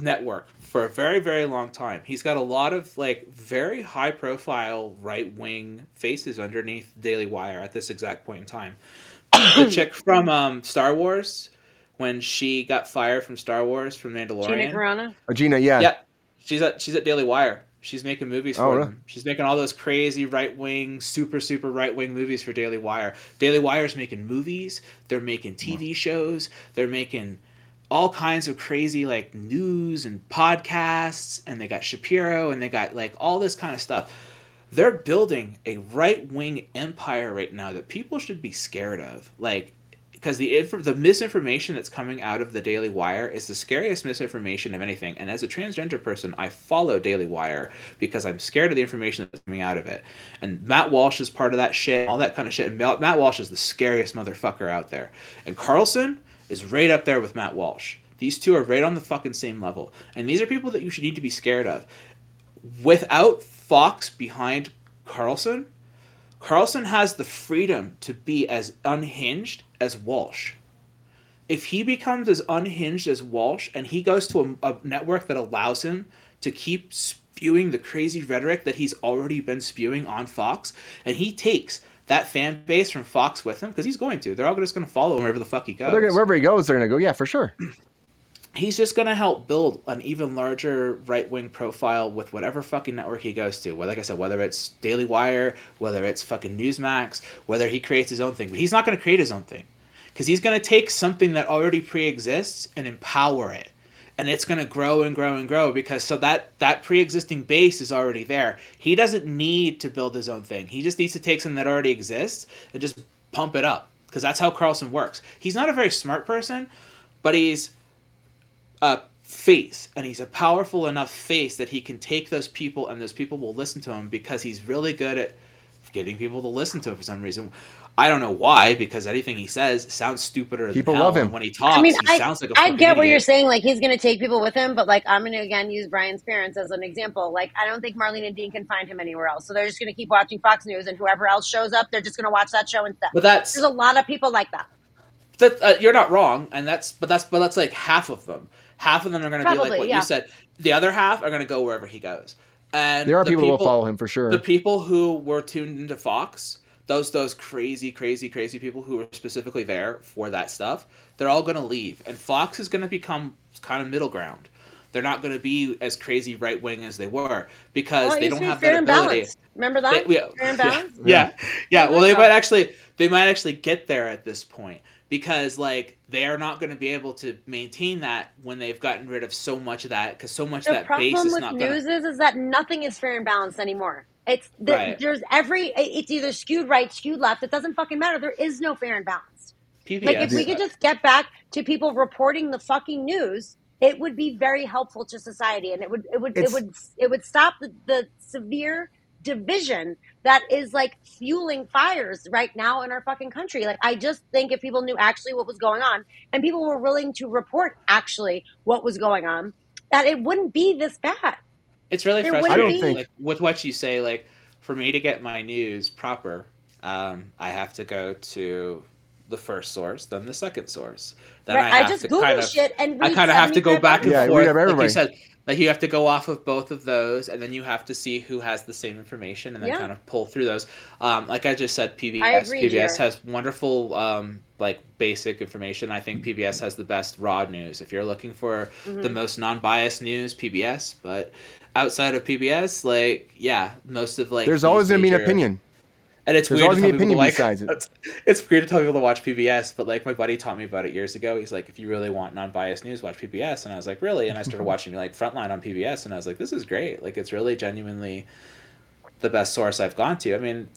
network for a very, very long time. He's got a lot of, like, very high profile right wing faces underneath Daily Wire at this exact point in time. The chick from Star Wars, when she got fired from Star Wars from Mandalorian. Gina Carano? Oh, Gina, yeah. Yeah. She's at Daily Wire. She's making movies for them. She's making all those crazy right-wing, super, super right-wing movies for Daily Wire. Daily Wire's making movies. They're making TV shows. They're making all kinds of crazy, like, news and podcasts, and they got Shapiro, and they got, like, all this kind of stuff. They're building a right-wing empire right now that people should be scared of, like, because the misinformation that's coming out of the Daily Wire is the scariest misinformation of anything. And as a transgender person, I follow Daily Wire because I'm scared of the information that's coming out of it. And Matt Walsh is part of that shit, all that kind of shit. And Matt Walsh is the scariest motherfucker out there. And Carlson is right up there with Matt Walsh. These two are right on the fucking same level. And these are people that you should need to be scared of. Without Fox behind Carlson, Carlson has the freedom to be as unhinged as Walsh. If he becomes as unhinged as Walsh and he goes to a network that allows him to keep spewing the crazy rhetoric that he's already been spewing on Fox, and he takes that fan base from Fox with him, because he's going to. They're all just going to follow him wherever the fuck he goes. Wherever he goes, they're going to go, yeah, for sure. He's just going to help build an even larger right-wing profile with whatever fucking network he goes to. Well, like I said, whether it's Daily Wire, whether it's fucking Newsmax, whether he creates his own thing. But he's not going to create his own thing, because he's going to take something that already pre-exists and empower it. and it's going to grow and grow and grow, because so that pre-existing base is already there. He doesn't need to build his own thing. He just needs to take something that already exists and just pump it up, because that's how Carlson works. He's not a very smart person, but he's a face, and he's a powerful enough face that he can take those people, and those people will listen to him because he's really good at getting people to listen to him for some reason. I don't know why, because anything he says sounds stupider. People love him. When he talks, he sounds like a fucking idiot. I get what you're saying. Like, he's going to take people with him, but, like, I'm going to, again, use Brian's parents as an example. Like, I don't think Marlene and Dean can find him anywhere else. So they're just going to keep watching Fox News, and whoever else shows up, they're just going to watch that show instead. But there's a lot of people like that. You're not wrong. And that's like half of them. Half of them are going to be like what you said. The other half are going to go wherever he goes. And there are people who will follow him for sure. The people who were tuned into Fox, those crazy, crazy, crazy people who were specifically there for that stuff, they're all going to leave. And Fox is going to become kind of middle ground. They're not going to be as crazy right wing as they were, because they don't have that ability. Remember that? Fair and balanced? Yeah. Well, they might actually get there at this point, because, like, they're not going to be able to maintain that when they've gotten rid of so much of that, because so much of that base is not. The problem with news is that nothing is fair and balanced anymore. It's either skewed right, skewed left. It doesn't fucking matter. There is no fair and balanced. PBS. Like, if we could just get back to people reporting the fucking news, it would be very helpful to society, and it would stop the severe division that is, like, fueling fires right now in our fucking country. Like, I just think if people knew actually what was going on, and people were willing to report actually what was going on, that it wouldn't be this bad. It's really frustrating. Like, with what you say, like, for me to get my news proper, I have to go to the first source, then the second source. Then I have to go back and forth. Like you said, like, you have to go off of both of those, and then you have to see who has the same information, and then kind of pull through those. Like I just said, PBS has wonderful, like, basic information. I think PBS has the best raw news. If you're looking for the most non-biased news, PBS. But outside of PBS, like, most of, like, there's always going to be an opinion. And it's weird to tell people, like, it's weird to tell people to watch PBS, but, like, my buddy taught me about it years ago. He's like, if you really want non-biased news, watch PBS. And I was like, really? And I started watching, like, Frontline on PBS, and I was like, this is great. Like, it's really genuinely the best source I've gone to. I mean,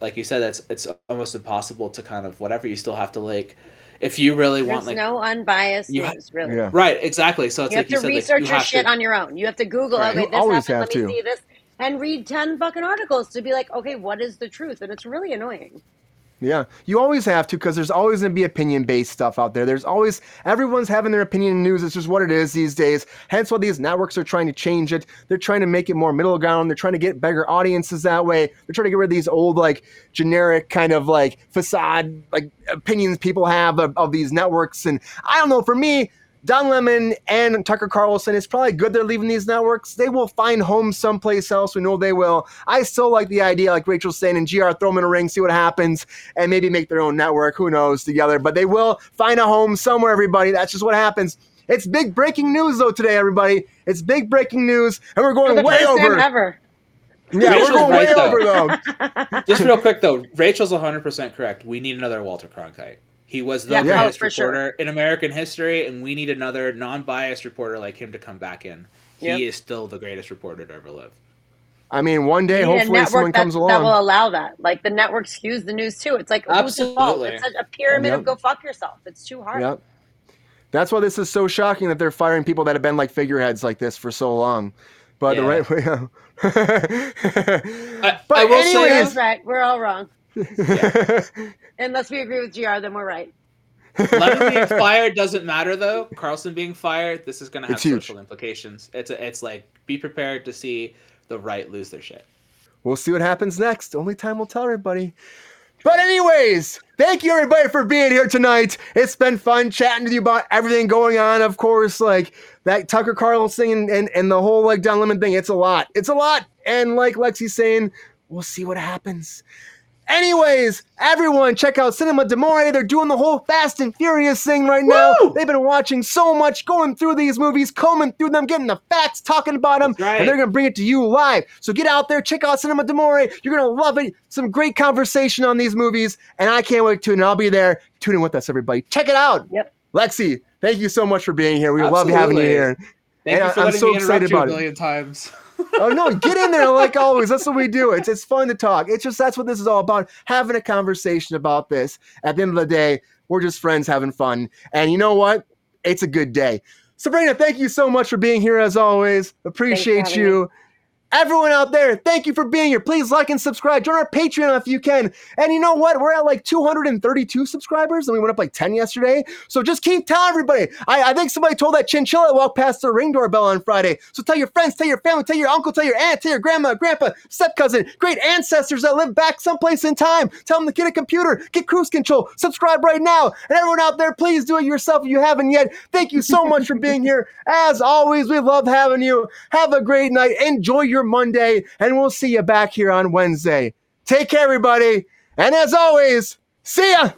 like you said, it's almost impossible to kind of whatever. You still have to, like, if you really want, like, no unbiased news, really. Yeah. Right, exactly. So it's you like you said, like, you have to research your shit on your own. You have to Google, okay, this happened, let me see this. And read 10 fucking articles to be like, okay, what is the truth? And it's really annoying. Yeah. You always have to, because there's always going to be opinion-based stuff out there. Everyone's having their opinion in news. It's just what it is these days. Hence why these networks are trying to change it. They're trying to make it more middle ground. They're trying to get bigger audiences that way. They're trying to get rid of these old, like, generic kind of, like, facade, like, opinions people have of these networks. And I don't know, for me, Don Lemon and Tucker Carlson, it's probably good they're leaving these networks. They will find homes someplace else. We know they will. I still like the idea, like Rachel's saying, and GR, throw them in a ring, see what happens, and maybe make their own network. Who knows, together. But they will find a home somewhere, everybody. That's just what happens. It's big breaking news, though, today, everybody. It's big breaking news, and we're going way over. Ever. Yeah, Rachel's we're going way over, though. Just real quick, though, Rachel's 100% correct. We need another Walter Cronkite. He was the biased reporter in American history, and we need another non-biased reporter like him to come back in. Yep. He is still the greatest reporter to ever live. I mean, one day, hopefully, someone comes along that will allow that. Like, the network skews the news too. It's like, who's the fault? It's a pyramid of go fuck yourself. It's too hard. Yep. That's why this is so shocking that they're firing people that have been like figureheads like this for so long. But the right way. But I will say that's right. We're all wrong. Yeah. Unless we agree with GR, then we're right. Lemon being fired doesn't matter, though. Carlson being fired, this is going to have social implications. It's like, be prepared to see the right lose their shit. We'll see what happens next. Only time will tell, everybody. But anyways, thank you, everybody, for being here tonight. It's been fun chatting with you about everything going on, of course, like that Tucker Carlson and the whole, like, Don Lemon thing. It's a lot. It's a lot. And like Lexi's saying, we'll see what happens. Anyways, everyone, check out Cinema D'Amore. They're doing the whole Fast and Furious thing right now. Woo! They've been watching so much, going through these movies, combing through them, getting the facts, talking about them, and they're going to bring it to you live. So get out there, check out Cinema D'Amore. You're going to love it. Some great conversation on these movies, and I can't wait to tune in. I'll be there. Tune in with us, everybody. Check it out. Yep. Lexi, thank you so much for being here. We Absolutely. Love having you here. Thank and you for I'm letting so me interrupt excited you about a million it. Times. Oh no, get in there like always. That's what we do. It's fun to talk. It's just that's what this is all about. Having a conversation about this. At the end of the day, we're just friends having fun. And you know what? It's a good day. Sabrina, thank you so much for being here as always. Appreciate you. Me. Everyone out there, thank you for being here. Please like and subscribe. Join our Patreon if you can. And you know what? We're at like 232 subscribers, and we went up like 10 yesterday. So just keep telling everybody. I think somebody told that chinchilla walked past the Ring doorbell on Friday. So tell your friends, tell your family, tell your uncle, tell your aunt, tell your grandma, grandpa, step-cousin, great ancestors that live back someplace in time. Tell them to get a computer, get cruise control, subscribe right now. And everyone out there, please do it yourself if you haven't yet. Thank you so much for being here. As always, we love having you. Have a great night. Enjoy your Monday, and we'll see you back here on Wednesday. Take care, everybody, and as always, see ya!